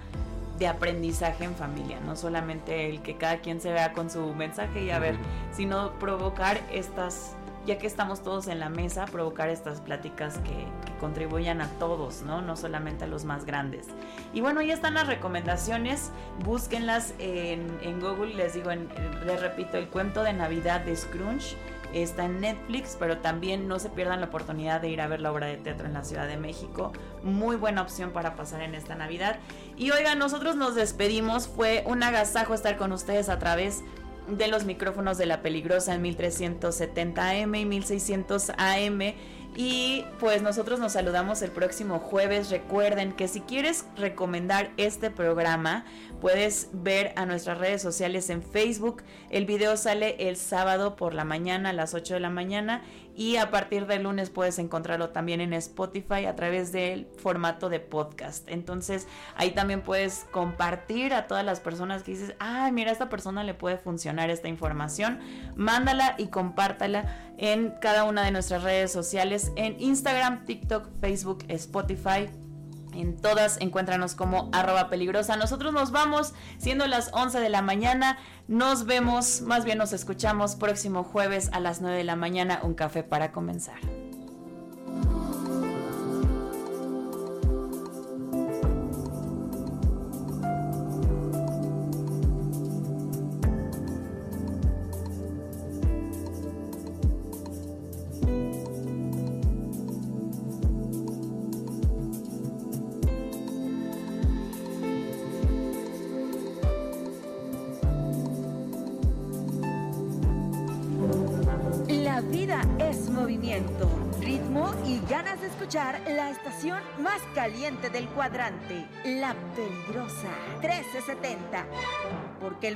de aprendizaje en familia, no solamente el que cada quien se vea con su mensaje y a ver, sino provocar estas, ya que estamos todos en la mesa, provocar estas pláticas que, que contribuyan a todos, ¿no? No solamente a los más grandes. Y bueno, ya están las recomendaciones, búsquenlas en, en Google, les digo, en, les repito, el cuento de Navidad de Scrooge está en Netflix, pero también no se pierdan la oportunidad de ir a ver la obra de teatro en la Ciudad de México, muy buena opción para pasar en esta Navidad. Y oigan, nosotros nos despedimos, fue un agasajo estar con ustedes a través de los micrófonos de La Peligrosa en mil trescientos setenta A M y mil seiscientos A M, y pues nosotros nos saludamos el próximo jueves. Recuerden que si quieres recomendar este programa puedes ver a nuestras redes sociales en Facebook, el video sale el sábado por la mañana a las ocho de la mañana y a partir del lunes puedes encontrarlo también en Spotify a través del formato de podcast. Entonces ahí también puedes compartir a todas las personas que dices, ay mira, a esta persona le puede funcionar esta información, mándala y compártala en cada una de nuestras redes sociales, en Instagram, TikTok, Facebook, Spotify. En todas encuéntranos como arroba peligrosa. Nosotros nos vamos siendo las once de la mañana. Nos vemos, más bien nos escuchamos próximo jueves a las nueve de la mañana. Un café para comenzar. La estación más caliente del cuadrante, La Peligrosa, trece setenta, porque el